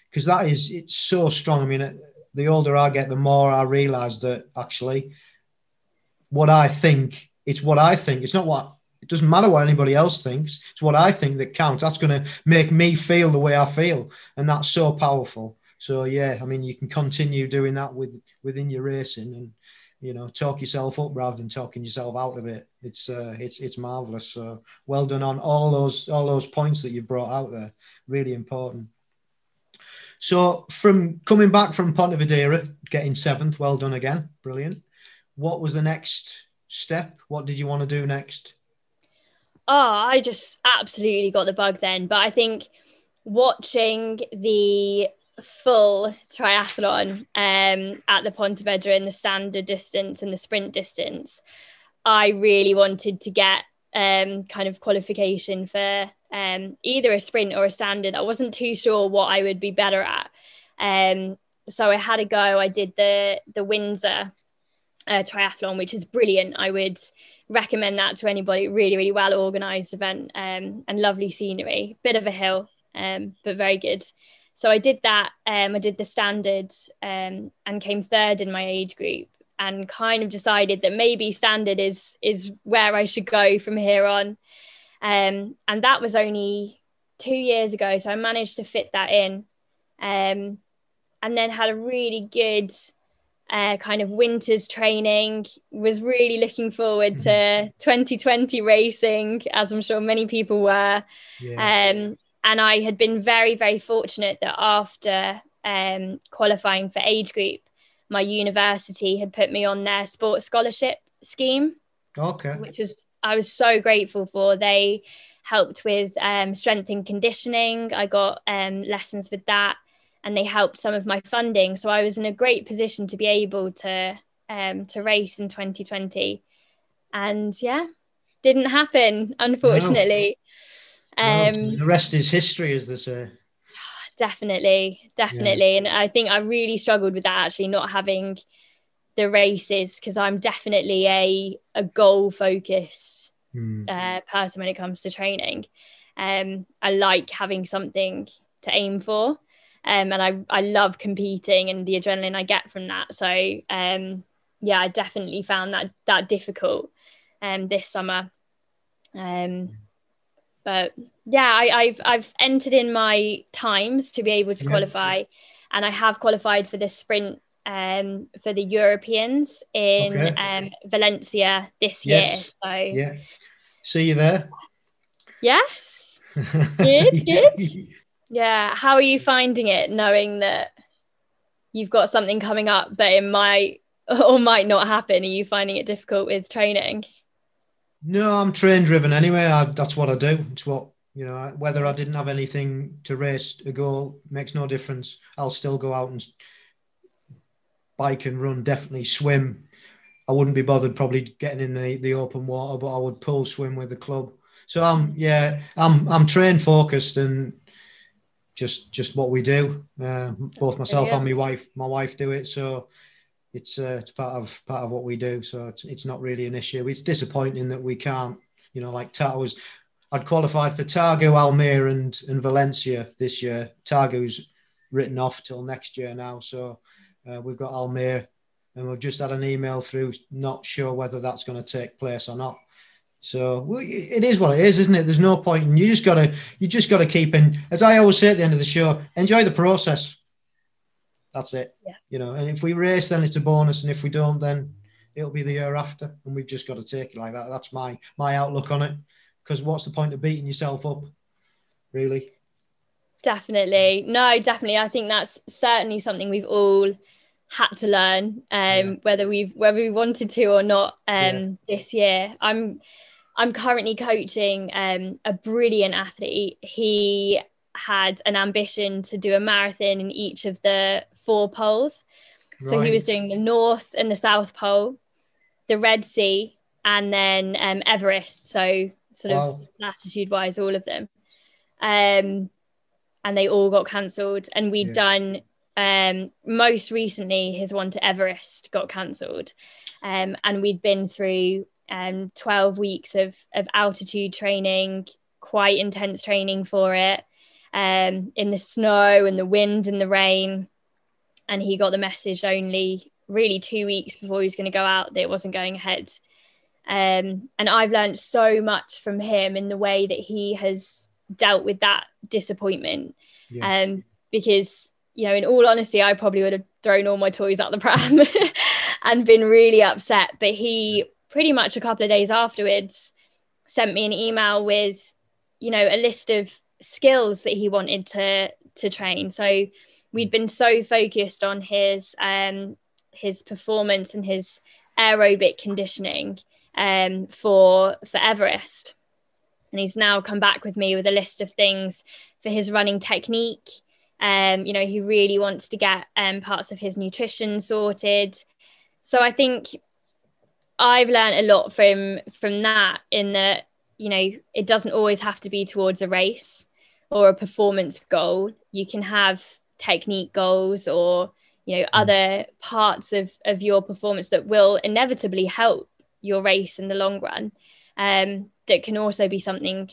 because that is, it's so strong. I mean, the older I get, the more I realize that actually what I think, it's what I think. It's not what, it doesn't matter what anybody else thinks. It's what I think that counts. That's going to make me feel the way I feel. And that's so powerful. So, yeah, I mean, you can continue doing that with within your racing and, you know, talk yourself up rather than talking yourself out of it. It's uh, it's it's marvellous. So well done on all those all those points that you brought out there. Really important. So from coming back from Pontevedra, getting seventh, well done again. Brilliant. What was the next step? What did you want to do next? Oh, I just absolutely got the bug then. But I think watching the full triathlon um at the Pontevedra in the standard distance and the sprint distance, I really wanted to get um kind of qualification for um either a sprint or a standard. I wasn't too sure what I would be better at, um so I had a go. I did the the Windsor uh, triathlon, which is brilliant. I would recommend that to anybody. Really, really well organized event, um and lovely scenery, bit of a hill, um but very good. So I did that, um, I did the standard um, and came third in my age group, and kind of decided that maybe standard is is where I should go from here on. Um, and that was only two years ago, so I managed to fit that in, um, and then had a really good uh, kind of winter's training, was really looking forward to twenty twenty racing, as I'm sure many people were. Yeah. Um, And I had been very, very fortunate that after um, qualifying for age group, my university had put me on their sports scholarship scheme. Okay. Which was, I was so grateful for. They helped with um, strength and conditioning. I got um, lessons with that, and they helped some of my funding. So I was in a great position to be able to um, to race in twenty twenty. And yeah, didn't happen, unfortunately. No. Um, the rest is history, as they say. Definitely, definitely. Yeah. And I think I really struggled with that, actually, not having the races, because I'm definitely a a goal-focused mm. uh, person when it comes to training. Um, I like having something to aim for, um, and I, I love competing and the adrenaline I get from that. So, um, yeah, I definitely found that that difficult um, this summer. Um mm. But yeah, I, I've I've entered in my times to be able to qualify, yeah. And I have qualified for the sprint um, for the Europeans in okay. um, Valencia this yes. year. So yeah, see you there. Yes, good, good. Yeah, how are you finding it, knowing that you've got something coming up, but it might or might not happen? Are you finding it difficult with training? No, I'm train driven anyway. I, that's what I do. It's what, you know, whether I didn't have anything to race a goal makes no difference. I'll still go out and bike and run, definitely swim. I wouldn't be bothered probably getting in the, the open water, but I would pool swim with the club. So I'm, yeah, I'm, I'm train focused and just, just what we do. Uh, both myself yeah. and my wife, my wife do it. So It's uh, it's part of part of what we do, so it's it's not really an issue. It's disappointing that we can't, you know, like Targo was. I'd qualified for Targo Almere and and Valencia this year. Targo's written off till next year now, so uh, we've got Almere, and we've just had an email through, not sure whether that's going to take place or not. So well, it is what it is, isn't it? There's no point, and you just gotta you just gotta keep in. As I always say at the end of the show, enjoy the process. That's it, yeah. You know, and if we race, then it's a bonus. And if we don't, then it'll be the year after. And we've just got to take it like that. That's my my outlook on it. Because what's the point of beating yourself up, really? Definitely. No, definitely. I think that's certainly something we've all had to learn, um, yeah. whether we've whether we wanted to or not um, yeah. this year. I'm, I'm currently coaching um, a brilliant athlete. He had an ambition to do a marathon in each of the four poles. Right. So he was doing the North and the South Pole, the Red Sea, and then um, Everest. So sort wow. of latitude wise, all of them. Um, and they all got cancelled. And we'd yeah. done Um, most recently, his one to Everest got cancelled, um, and we'd been through um, twelve weeks of of altitude training, quite intense training for it, um, in the snow and the wind and the rain. And he got the message only really two weeks before he was going to go out that it wasn't going ahead. Um, and I've learned so much from him in the way that he has dealt with that disappointment. Yeah. Um, because, you know, in all honesty, I probably would have thrown all my toys out the pram and been really upset. But he pretty much a couple of days afterwards sent me an email with, you know, a list of skills that he wanted to to train. So we'd been so focused on his um, his performance and his aerobic conditioning um, for for Everest. And he's now come back with me with a list of things for his running technique. Um, you know, he really wants to get um, parts of his nutrition sorted. So I think I've learned a lot from from that, in that, you know, it doesn't always have to be towards a race or a performance goal. You can have technique goals or, you know, other parts of of your performance that will inevitably help your race in the long run. Um, that can also be something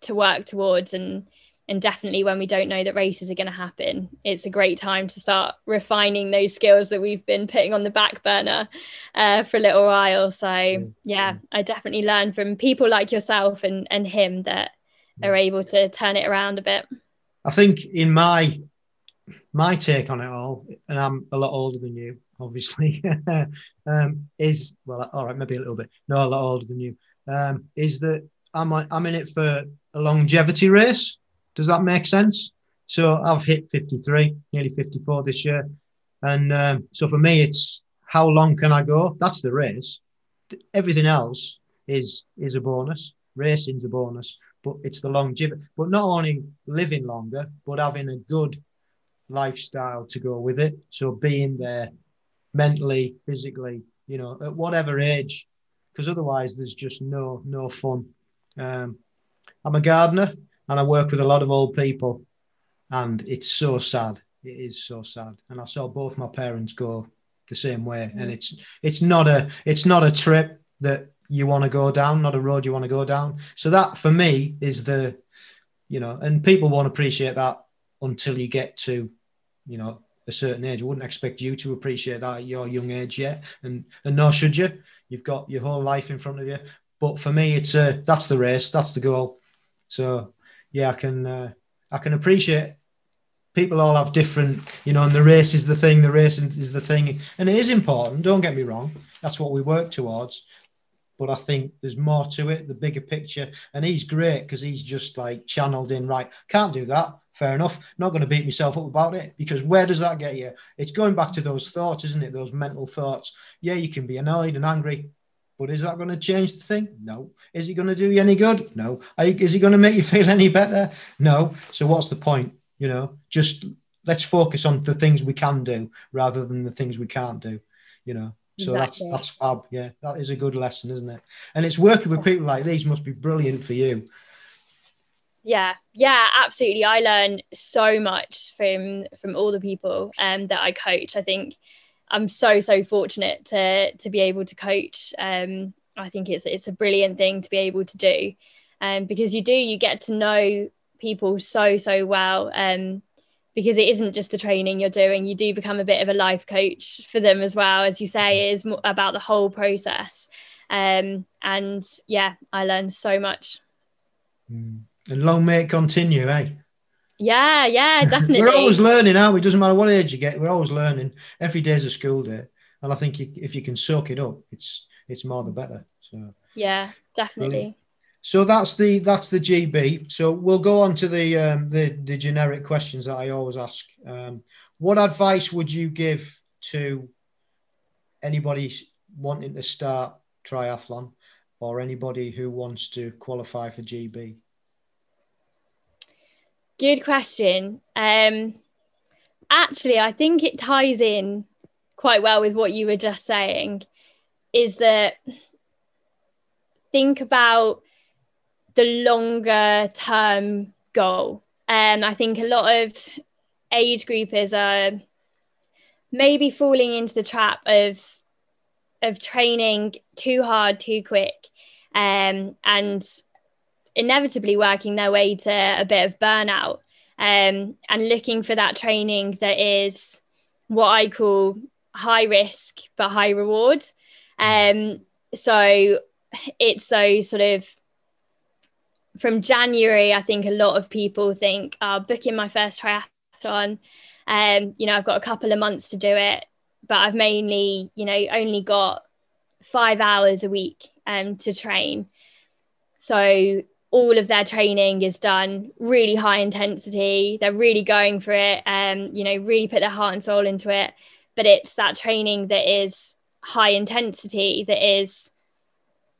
to work towards. And and definitely when we don't know that races are going to happen, it's a great time to start refining those skills that we've been putting on the back burner uh, for a little while. So yeah, I definitely learned from people like yourself and, and him that are able to turn it around a bit. I think in my, my take on it all, and I'm a lot older than you, obviously, um, is, well, all right, maybe a little bit, no, a lot older than you, um, is that I'm, I'm in it for a longevity race. Does that make sense? So I've hit fifty-three, nearly fifty-four this year. And um, so for me, it's how long can I go? That's the race. Everything else is is a bonus. Racing's a bonus, but it's the longevity. But not only living longer, but having a good lifestyle to go with it. So being there mentally, physically, you know, at whatever age, because otherwise there's just no, no fun. Um, I'm a gardener. And I work with a lot of old people, and it's so sad. It is so sad. And I saw both my parents go the same way. Mm. And it's it's not a it's not a trip that you want to go down, not a road you want to go down. So that for me is the, you know, and people won't appreciate that until you get to, you know, a certain age. I wouldn't expect you to appreciate that at your young age yet, and and nor should you. You've got your whole life in front of you. But for me, it's a that's the race, that's the goal. So. Yeah, I can uh, I can appreciate people all have different, you know, and the race is the thing, the race is the thing. And it is important, don't get me wrong. That's what we work towards. But I think there's more to it, the bigger picture. And he's great because he's just like channeled in, right, can't do that, fair enough. Not going to beat myself up about it, because where does that get you? It's going back to those thoughts, isn't it? Those mental thoughts. Yeah, you can be annoyed and angry. But is that going to change the thing? No. Is it going to do you any good? No. Is it going to make you feel any better? No. So what's the point? You know, just let's focus on the things we can do rather than the things we can't do, you know. So exactly. that's that's fab. Yeah, that is a good lesson, isn't it? And it's working with people like these must be brilliant for you. Yeah, yeah, absolutely. I learn so much from from all the people um, that I coach. I think I'm so, so fortunate to to be able to coach. Um, I think it's it's a brilliant thing to be able to do, um, because you do, you get to know people so, so well, um, because it isn't just the training you're doing. You do become a bit of a life coach for them as well. As you say, it is about the whole process. Um, and yeah, I learned so much. And long may it continue, eh? Yeah, yeah, definitely. We're always learning, aren't we? It doesn't matter what age you get. We're always learning. Every day's a school day. And I think you, if you can soak it up, it's it's more the better. So yeah, definitely. Brilliant. So that's the that's the G B. So we'll go on to the um, the, the generic questions that I always ask. Um, what advice would you give to anybody wanting to start triathlon or anybody who wants to qualify for G B? Good question. Um, actually, I think it ties in quite well with what you were just saying, is that think about the longer term goal. And um, I think a lot of age groupers are maybe falling into the trap of of training too hard, too quick, um, and inevitably working their way to a bit of burnout, um, and looking for that training that is what I call high risk but high reward. Um, so it's those sort of, from January, I think a lot of people think, oh, booking my first triathlon, um, you know, I've got a couple of months to do it, but I've mainly, you know, only got five hours a week um, to train. So all of their training is done really high intensity. They're really going for it, um, you know, really put their heart and soul into it. But it's that training that is high intensity, that is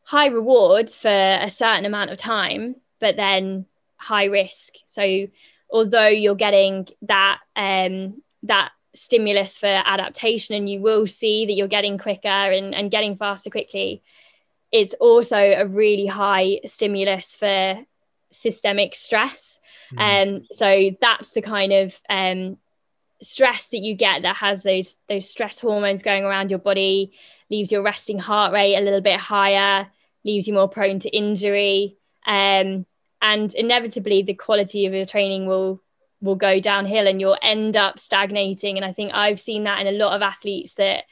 high rewards for a certain amount of time, but then high risk. So although you're getting that um, that stimulus for adaptation, and you will see that you're getting quicker and, and getting faster quickly, it's also a really high stimulus for systemic stress. And mm. um, so that's the kind of um, stress that you get that has those those stress hormones going around your body, leaves your resting heart rate a little bit higher, leaves you more prone to injury. Um, and inevitably the quality of your training will will go downhill and you'll end up stagnating. And I think I've seen that in a lot of athletes that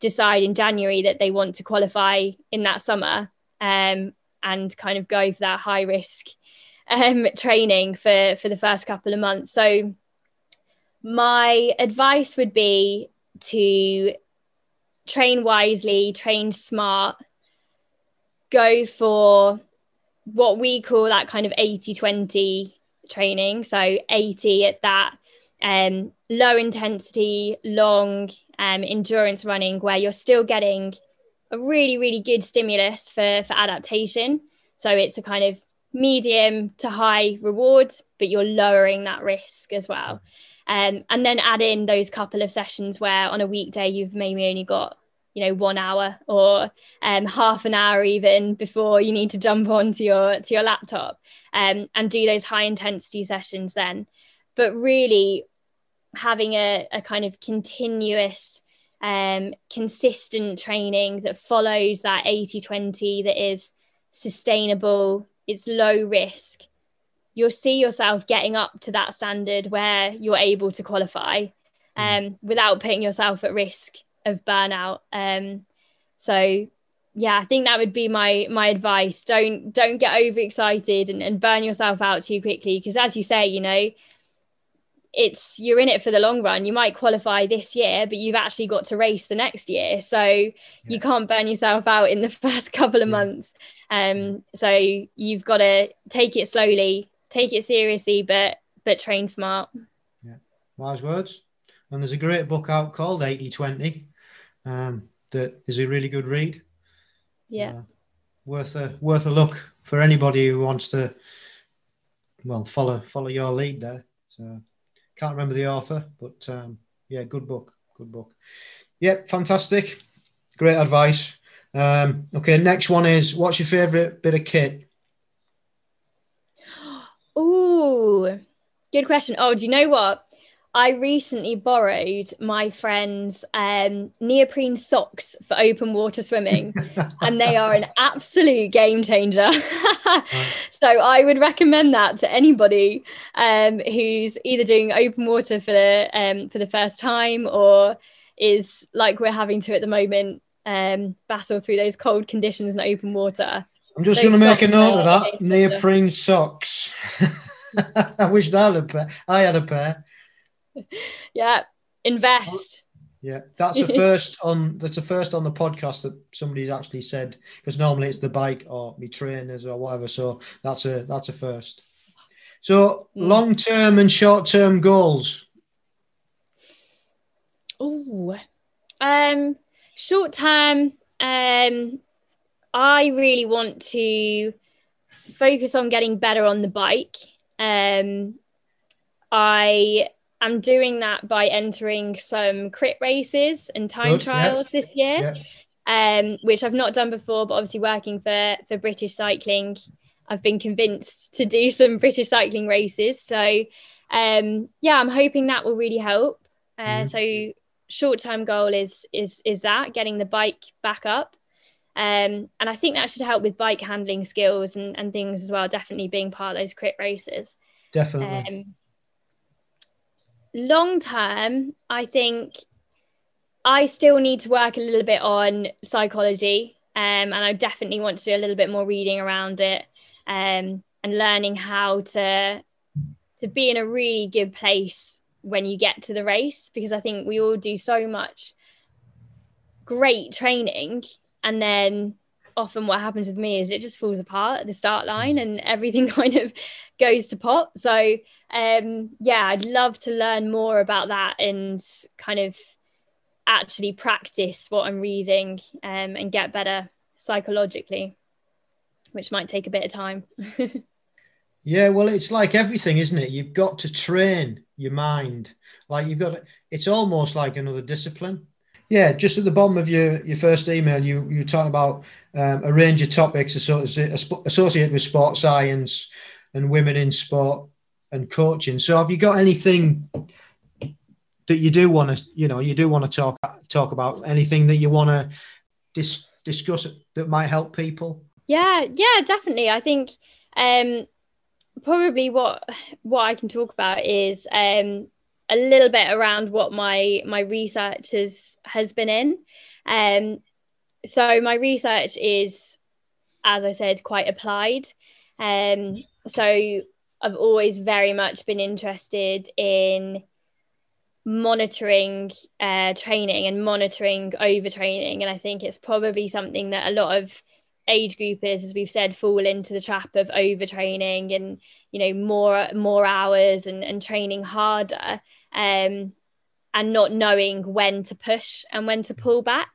decide in January that they want to qualify in that summer, um, and kind of go for that high risk um, training for, for the first couple of months. So my advice would be to train wisely, train smart, go for what we call that kind of eighty twenty training. So eighty at that um, low intensity, long um, endurance running, where you're still getting a really, really good stimulus for, for adaptation. So it's a kind of medium to high reward, but you're lowering that risk as well. Um, and then add in those couple of sessions where on a weekday you've maybe only got, you know, one hour or um, half an hour even before you need to jump onto your to your laptop, um, and do those high intensity sessions then. But really having a, a kind of continuous, um, consistent training that follows that eighty twenty, that is sustainable, it's low risk. You'll see yourself getting up to that standard where you're able to qualify, um, without putting yourself at risk of burnout. Um, so yeah, I think that would be my, my advice. Don't, don't get overexcited and, and burn yourself out too quickly. Cause as you say, you know, it's, you're in it for the long run. You might qualify this year, but you've actually got to race the next year. So yeah. You can't burn yourself out in the first couple of yeah. months. Um, so you've got to take it slowly, take it seriously, but but train smart. Yeah, wise words. And there's a great book out called eighty twenty, um, that is a really good read. Yeah, uh, worth a worth a look for anybody who wants to, well, follow follow your lead there. So can't remember the author, but um, yeah, good book, good book. Yep, yeah, fantastic, great advice. Um, okay, next one is, what's your favourite bit of kit? Ooh, good question. Oh, do you know what? I recently borrowed my friend's um, neoprene socks for open water swimming, and they are an absolute game changer. So I would recommend that to anybody um, who's either doing open water for the um, for the first time, or is like we're having to at the moment, um, battle through those cold conditions in open water. I'm just going to make a note of that. Neoprene socks. I wish I had a pair. I had a pair. Yeah, invest. Yeah, that's the first on that's the first on the podcast that somebody's actually said, because normally it's the bike or me trainers or whatever. So that's a that's a first. So long term and short term goals. Oh, um, short term, um, I really want to focus on getting better on the bike. Um, I. I'm doing that by entering some crit races and time Good, trials yeah. this year, yeah. um, which I've not done before, but obviously working for, for British Cycling, I've been convinced to do some British Cycling races. So um, yeah, I'm hoping that will really help. Uh, mm-hmm. So short-term goal is is is that getting the bike back up, um, and I think that should help with bike handling skills and, and things as well, definitely being part of those crit races. Definitely. Um, long term, I think I still need to work a little bit on psychology, um, and I definitely want to do a little bit more reading around it, um, and learning how to to be in a really good place when you get to the race, because I think we all do so much great training, and then often what happens with me is it just falls apart at the start line and everything kind of goes to pop. So um yeah, I'd love to learn more about that and kind of actually practice what I'm reading, um, and get better psychologically, which might take a bit of time. Yeah, well, it's like everything, isn't it? You've got to train your mind. Like you've got to, it's almost like another discipline. Yeah, just at the bottom of your, your first email, you you talk about um, a range of topics associated with sports science and women in sport and coaching. So have you got anything that you do want to, you know, you do want to talk talk about, anything that you want to dis- discuss that might help people? Yeah, yeah, definitely. I think um, probably what what I can talk about is um, a little bit around what my my research has, has been in. Um, so my research is, as I said, quite applied. Um, so I've always very much been interested in monitoring uh, training and monitoring overtraining. And I think it's probably something that a lot of age groupers, as we've said, fall into the trap of overtraining and, you know, more more hours and, and training harder, um, and not knowing when to push and when to pull back.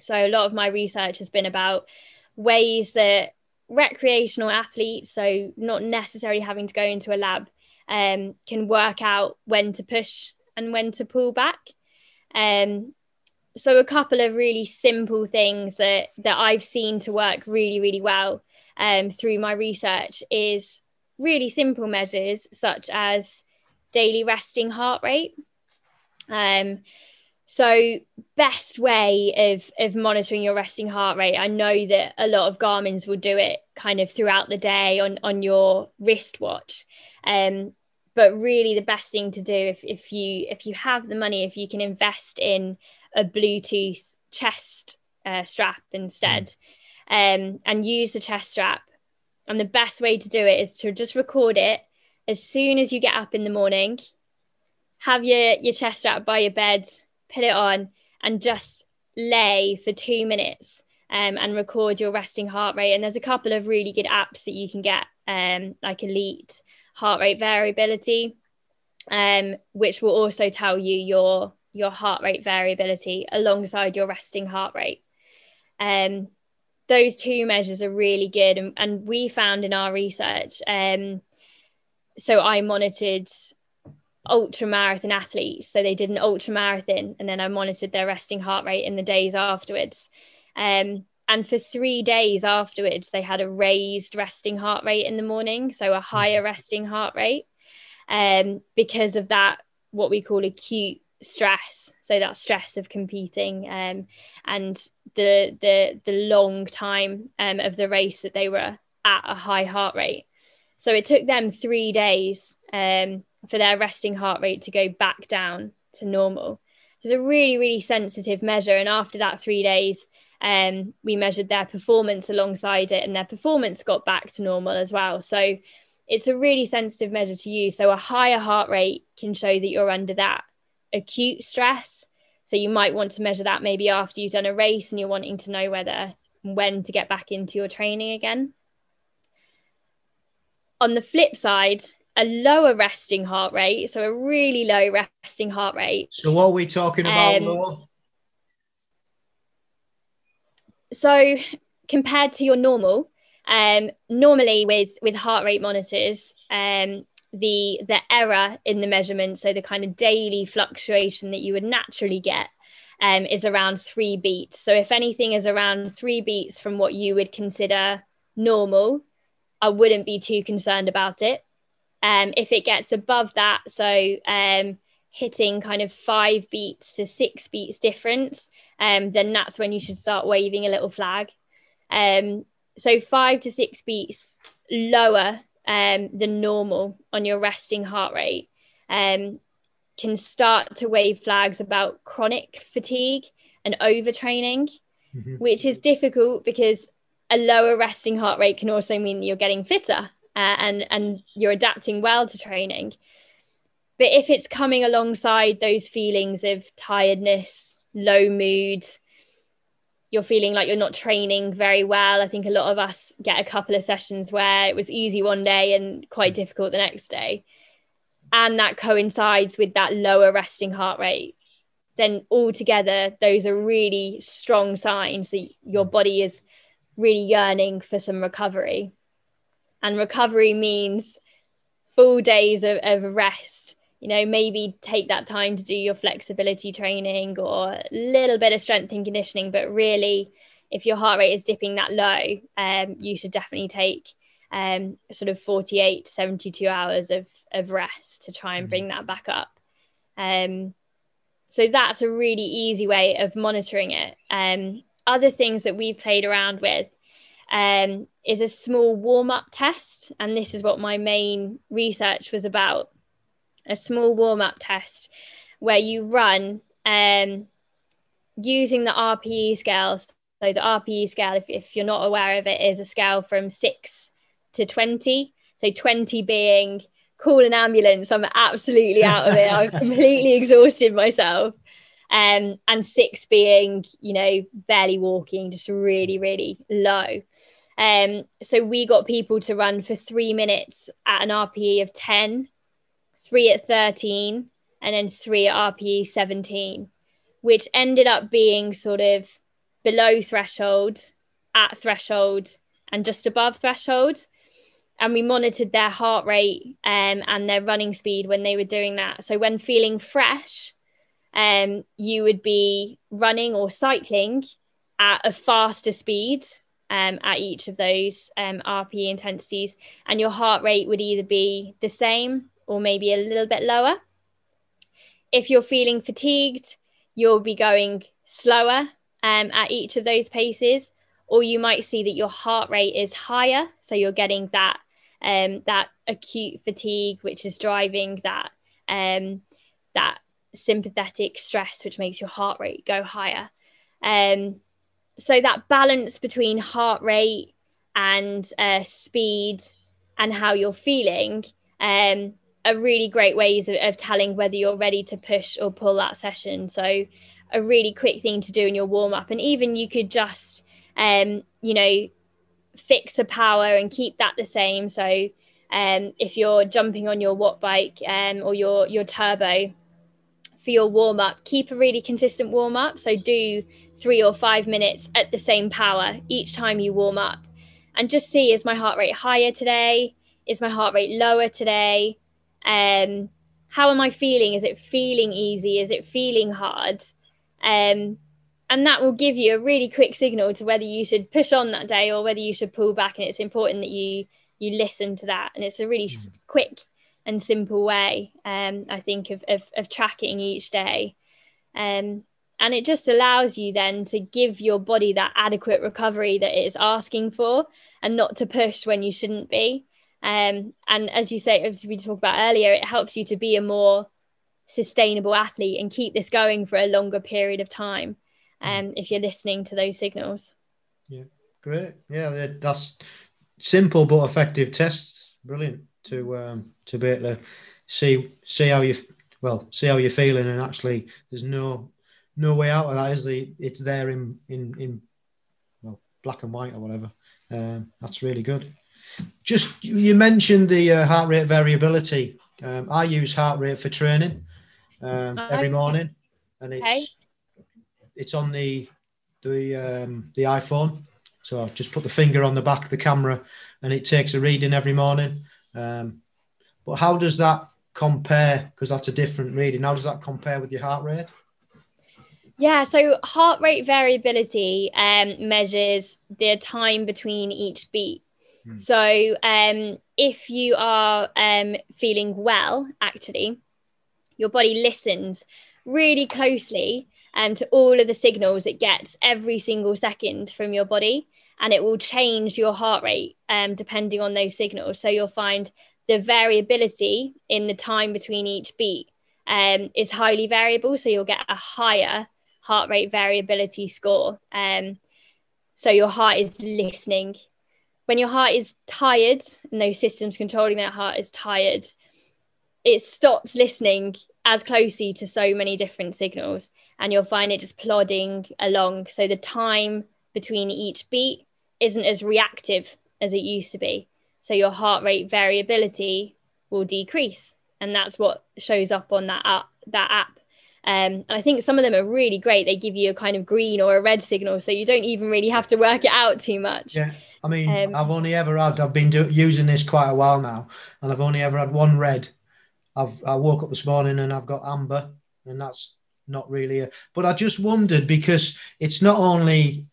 So a lot of my research has been about ways that recreational athletes, so not necessarily having to go into a lab, um, can work out when to push and when to pull back. Um, so a couple of really simple things that, that I've seen to work really, really well um, through my research is really simple measures such as daily resting heart rate. Um, so best way of, of monitoring your resting heart rate, I know that a lot of Garmin's will do it kind of throughout the day on, on your wristwatch. Um, but really the best thing to do if, if you if you have the money, if you can invest in a Bluetooth chest uh, strap instead, um, and use the chest strap. And the best way to do it is to just record it as soon as you get up in the morning, have your, your chest strap by your bed, put it on, and just lay for two minutes um, and record your resting heart rate. And there's a couple of really good apps that you can get, um, like Elite Heart Rate Variability, um, which will also tell you your your heart rate variability alongside your resting heart rate. Um, those two measures are really good. And, and we found in our research, um, so I monitored ultra marathon athletes. So they did an ultra marathon and then I monitored their resting heart rate in the days afterwards. Um, and for three days afterwards, they had a raised resting heart rate in the morning. So a higher resting heart rate, um, because of that, what we call acute stress, so that stress of competing, um, and the the the long time um, of the race that they were at a high heart rate. So it took them three days um, for their resting heart rate to go back down to normal. So it's a really, really sensitive measure. And after that three days, um, we measured their performance alongside it, and their performance got back to normal as well. So it's a really sensitive measure to use. So a higher heart rate can show that you're under that acute stress, so you might want to measure that maybe after you've done a race and you're wanting to know whether when to get back into your training again. On the flip side, a lower resting heart rate, so a really low resting heart rate. So what are we talking about, um, Laura? So compared to your normal, um normally with with heart rate monitors, um the the error in the measurement, so the kind of daily fluctuation that you would naturally get, um, is around three beats. So if anything is around three beats from what you would consider normal, I wouldn't be too concerned about it. Um, if it gets above that, so um, hitting kind of five beats to six beats difference, um, then that's when you should start waving a little flag. Um, so five to six beats lower um, than normal on your resting heart rate um, can start to wave flags about chronic fatigue and overtraining, mm-hmm. which is difficult because a lower resting heart rate can also mean you're getting fitter uh, and, and you're adapting well to training. But if it's coming alongside those feelings of tiredness, low mood, you're feeling like you're not training very well. I think a lot of us get a couple of sessions where it was easy one day and quite difficult the next day. And that coincides with that lower resting heart rate. Then altogether, those are really strong signs that your body is really yearning for some recovery. And recovery means full days of, of rest, you know, maybe take that time to do your flexibility training or a little bit of strength and conditioning. But really, if your heart rate is dipping that low, um, you should definitely take um, sort of forty-eight, seventy-two hours of, of rest to try and bring that back up. Um, so that's a really easy way of monitoring it. Um, other things that we've played around with um, is a small warm-up test. And this is what my main research was about, a small warm-up test where you run um, using the R P E scales. So the R P E scale, if, if you're not aware of it, is a scale from six to twenty. So twenty being, call an ambulance, I'm absolutely out of it. I've completely exhausted myself. Um, and six being, you know, barely walking, just really, really low. Um, so we got people to run for three minutes at an R P E of ten, three at thirteen, and then three at R P E seventeen, which ended up being sort of below threshold, at threshold, and just above threshold. And we monitored their heart rate um, and their running speed when they were doing that. So when feeling fresh, um, you would be running or cycling at a faster speed Um, at each of those um, R P E intensities, and your heart rate would either be the same or maybe a little bit lower. If you're feeling fatigued, you'll be going slower um, at each of those paces, or you might see that your heart rate is higher, so you're getting that um, that acute fatigue, which is driving that um, that sympathetic stress, which makes your heart rate go higher. Um, So that balance between heart rate and uh, speed and how you're feeling um, are really great ways of, of telling whether you're ready to push or pull that session. So a really quick thing to do in your warm up. And even you could just, um, you know, fix a power and keep that the same. So um, if you're jumping on your watt bike um, or your, your turbo, for your warm-up, keep a really consistent warm-up. So do three or five minutes at the same power each time you warm up, and just see, is my heart rate higher today? Is my heart rate lower today? Um, how am I feeling? Is it feeling easy? Is it feeling hard? Um, and that will give you a really quick signal to whether you should push on that day or whether you should pull back. And it's important that you you listen to that. And it's a really mm. quick and simple way, um, I think, of, of, of tracking each day. Um, and it just allows you then to give your body that adequate recovery that it is asking for, and not to push when you shouldn't be. Um, and as you say, as we talked about earlier, it helps you to be a more sustainable athlete and keep this going for a longer period of time, um, if you're listening to those signals. Yeah, great. Yeah, that's simple but effective tests. Brilliant. To um, to be able to see see how you well see how you're feeling, and actually there's no no way out of that, is the it's there in in in well black and white or whatever. Um, that's really good. Just you mentioned the uh, heart rate variability. Um, I use heart rate for training um, every morning, and it's okay. It's on the the um, the iPhone. So I just put the finger on the back of the camera, and it takes a reading every morning. Um, but how does that compare? Because that's a different reading. How does that compare with your heart rate? Yeah, so heart rate variability um, measures the time between each beat. Hmm. So um, if you are um, feeling well, actually, your body listens really closely um, to all of the signals it gets every single second from your body, and it will change your heart rate um, depending on those signals. So you'll find the variability in the time between each beat um, is highly variable. So you'll get a higher heart rate variability score. Um, so your heart is listening. When your heart is tired and those systems controlling that heart is tired, it stops listening as closely to so many different signals, and you'll find it just plodding along. So the time between each beat isn't as reactive as it used to be. So your heart rate variability will decrease. And that's what shows up on that app. That app. Um, and I think some of them are really great. They give you a kind of green or a red signal, so you don't even really have to work it out too much. Yeah. I mean, um, I've only ever had, I've been do, using this quite a while now, and I've only ever had one red. I've, I woke up this morning and I've got amber, and that's not really a, but I just wondered, because it's not only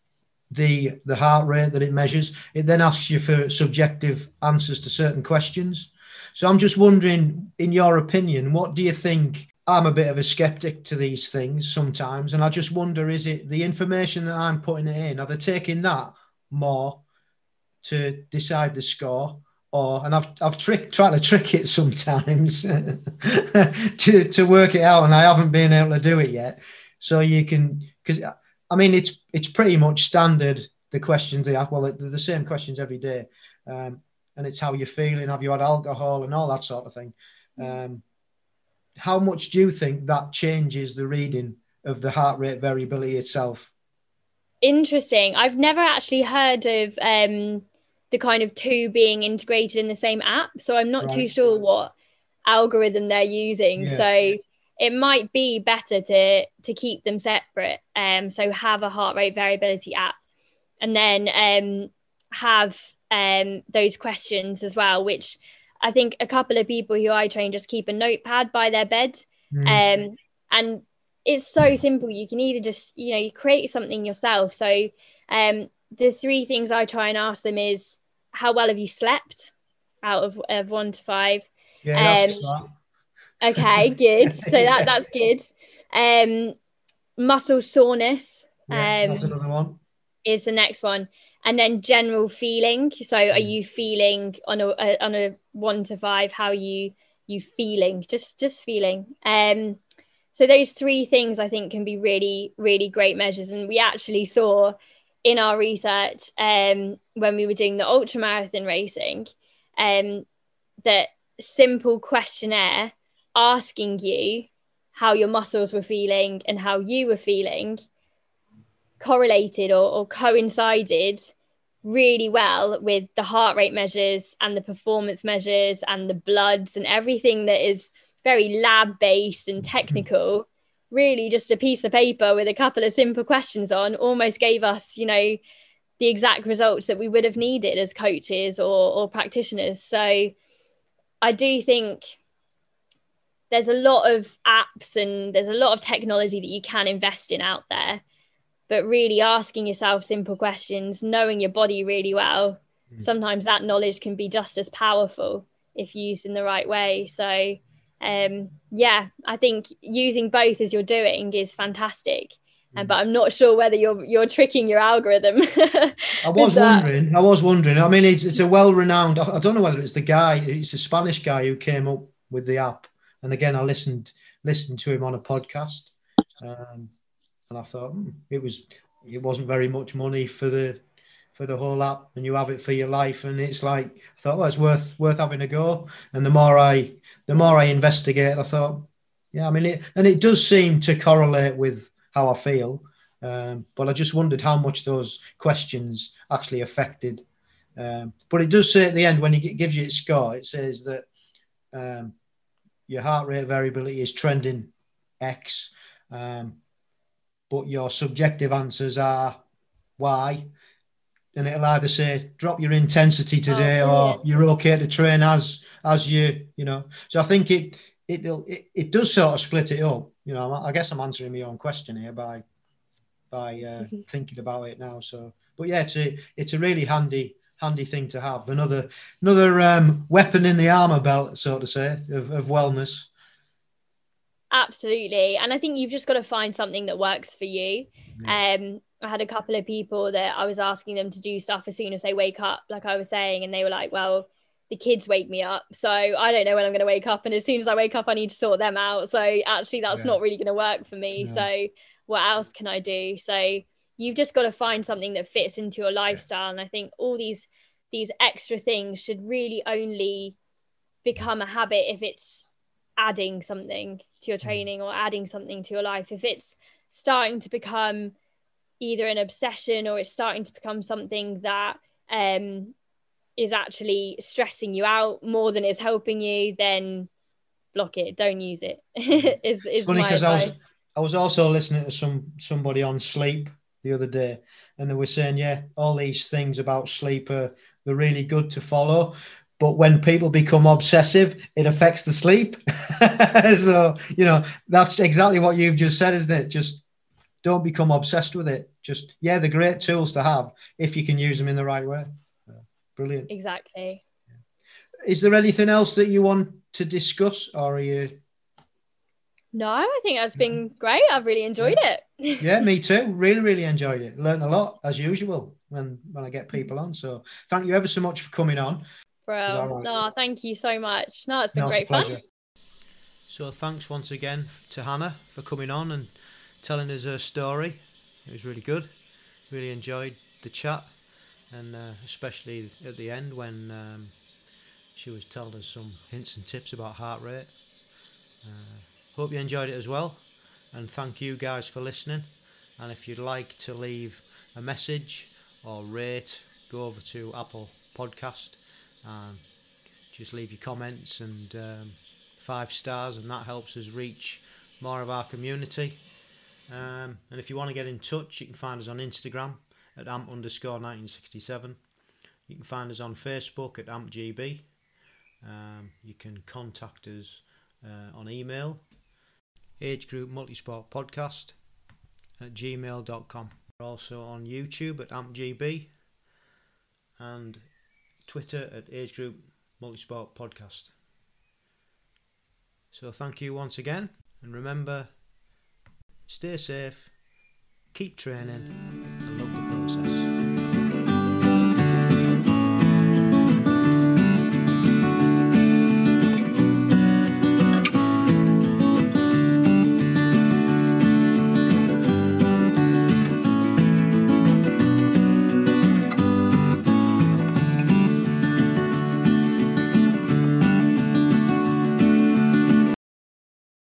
the the heart rate that it measures, it then asks you for subjective answers to certain questions. So I'm just wondering, in your opinion, what do you think? I'm a bit of a skeptic to these things sometimes, and I just wonder, is it the information that I'm putting it in, are they taking that more to decide the score? Or, and I've I've trick, tried to trick it sometimes to to work it out, and I haven't been able to do it yet. So you can, because I mean it's it's pretty much standard, the questions they ask. Well, they're the same questions every day, um, and it's how you're feeling, have you had alcohol, and all that sort of thing. Um, how much do you think that changes the reading of the heart rate variability itself? Interesting. I've never actually heard of um, the kind of two being integrated in the same app. So I'm not right. too sure what algorithm they're using. Yeah. So it might be better to to keep them separate. Um, so have a heart rate variability app, and then um, have um, those questions as well, which I think a couple of people who I train just keep a notepad by their bed. Mm. Um, and it's so simple. You can either just, you know, you create something yourself. So um, the three things I try and ask them is, how well have you slept out of, of one to five? Yeah, um, okay, good. So that that's good. Um, muscle soreness. Yeah, um, that's another one. Is the next one. And then general feeling. So are you feeling on a, a on a one to five? How are you you feeling? Just just feeling. Um, so those three things I think can be really, really great measures. And we actually saw in our research um, when we were doing the ultramarathon racing um, that simple questionnaire asking you how your muscles were feeling and how you were feeling correlated or, or coincided really well with the heart rate measures and the performance measures and the bloods and everything that is very lab-based and technical. Really just a piece of paper with a couple of simple questions on almost gave us, you know, the exact results that we would have needed as coaches or, or practitioners. So I do think there's a lot of apps and there's a lot of technology that you can invest in out there, but really asking yourself simple questions, knowing your body really well, mm. sometimes that knowledge can be just as powerful if used in the right way. So um, yeah, I think using both as you're doing is fantastic. Mm. And, but I'm not sure whether you're you're tricking your algorithm. I was wondering, I was wondering. I mean, it's, it's a well-renowned, I don't know whether it's the guy, it's a Spanish guy who came up with the app. And again, I listened, listened to him on a podcast. Um And I thought hmm, it was it wasn't very much money for the for the whole app, and you have it for your life. And it's like I thought, well, it's worth worth having a go. And the more I the more I investigate, I thought, yeah, I mean, it, and it does seem to correlate with how I feel. Um, but I just wondered how much those questions actually affected. Um, but it does say at the end when it gives you its score, it says that um, your heart rate variability is trending X. Um, but your subjective answers are why, and it'll either say drop your intensity today, oh, or you're okay to train as as you you know. So I think it it it it does sort of split it up. You know, I guess I'm answering my own question here by by uh, mm-hmm. thinking about it now. So, but yeah, it's a it's a really handy handy thing to have, another another um, weapon in the armor belt, so to say, of, of wellness. Absolutely. And I think you've just got to find something that works for you. Yeah. Um, I had a couple of people that I was asking them to do stuff as soon as they wake up, like I was saying, and they were like, well, the kids wake me up, so I don't know when I'm going to wake up, and as soon as I wake up I need to sort them out, so actually that's yeah. not really going to work for me. No. So what else can I do? So you've just got to find something that fits into your lifestyle. Yeah. And I think all these these extra things should really only become a habit if it's adding something to your training or adding something to your life. If it's starting to become either an obsession or it's starting to become something that um is actually stressing you out more than it's helping you, then block it, don't use it. is, is funny because I was, I was also listening to some somebody on sleep the other day, and they were saying, yeah, all these things about sleep are they're really good to follow, but when people become obsessive, it affects the sleep. So, you know, that's exactly what you've just said, isn't it? Just don't become obsessed with it. Just, yeah, they're great tools to have if you can use them in the right way. Brilliant. Exactly. Is there anything else that you want to discuss, or are you? No, I think that's been great. I've really enjoyed yeah. it. Yeah, me too. Really, really enjoyed it. Learned a lot as usual when, when I get people on. So thank you ever so much for coming on. Bro, right? No, thank you so much. No, it's been no, great it's a pleasure. Fun. So thanks once again to Hannah for coming on and telling us her story. It was really good. Really enjoyed the chat. And uh, especially at the end when um, she was telling us some hints and tips about heart rate. Uh, hope you enjoyed it as well. And thank you guys for listening. And if you'd like to leave a message or rate, go over to Apple Podcast and just leave your comments and um, five stars, and that helps us reach more of our community. Um, and if you want to get in touch, you can find us on Instagram at amp underscore nineteen sixty-seven. You can find us on Facebook at amp G B. Um, you can contact us uh, on email, age group multisport podcast at gmail dot com. We're also on YouTube at amp G B and Twitter at age group multisport podcast. So thank you once again, and remember, stay safe, keep training.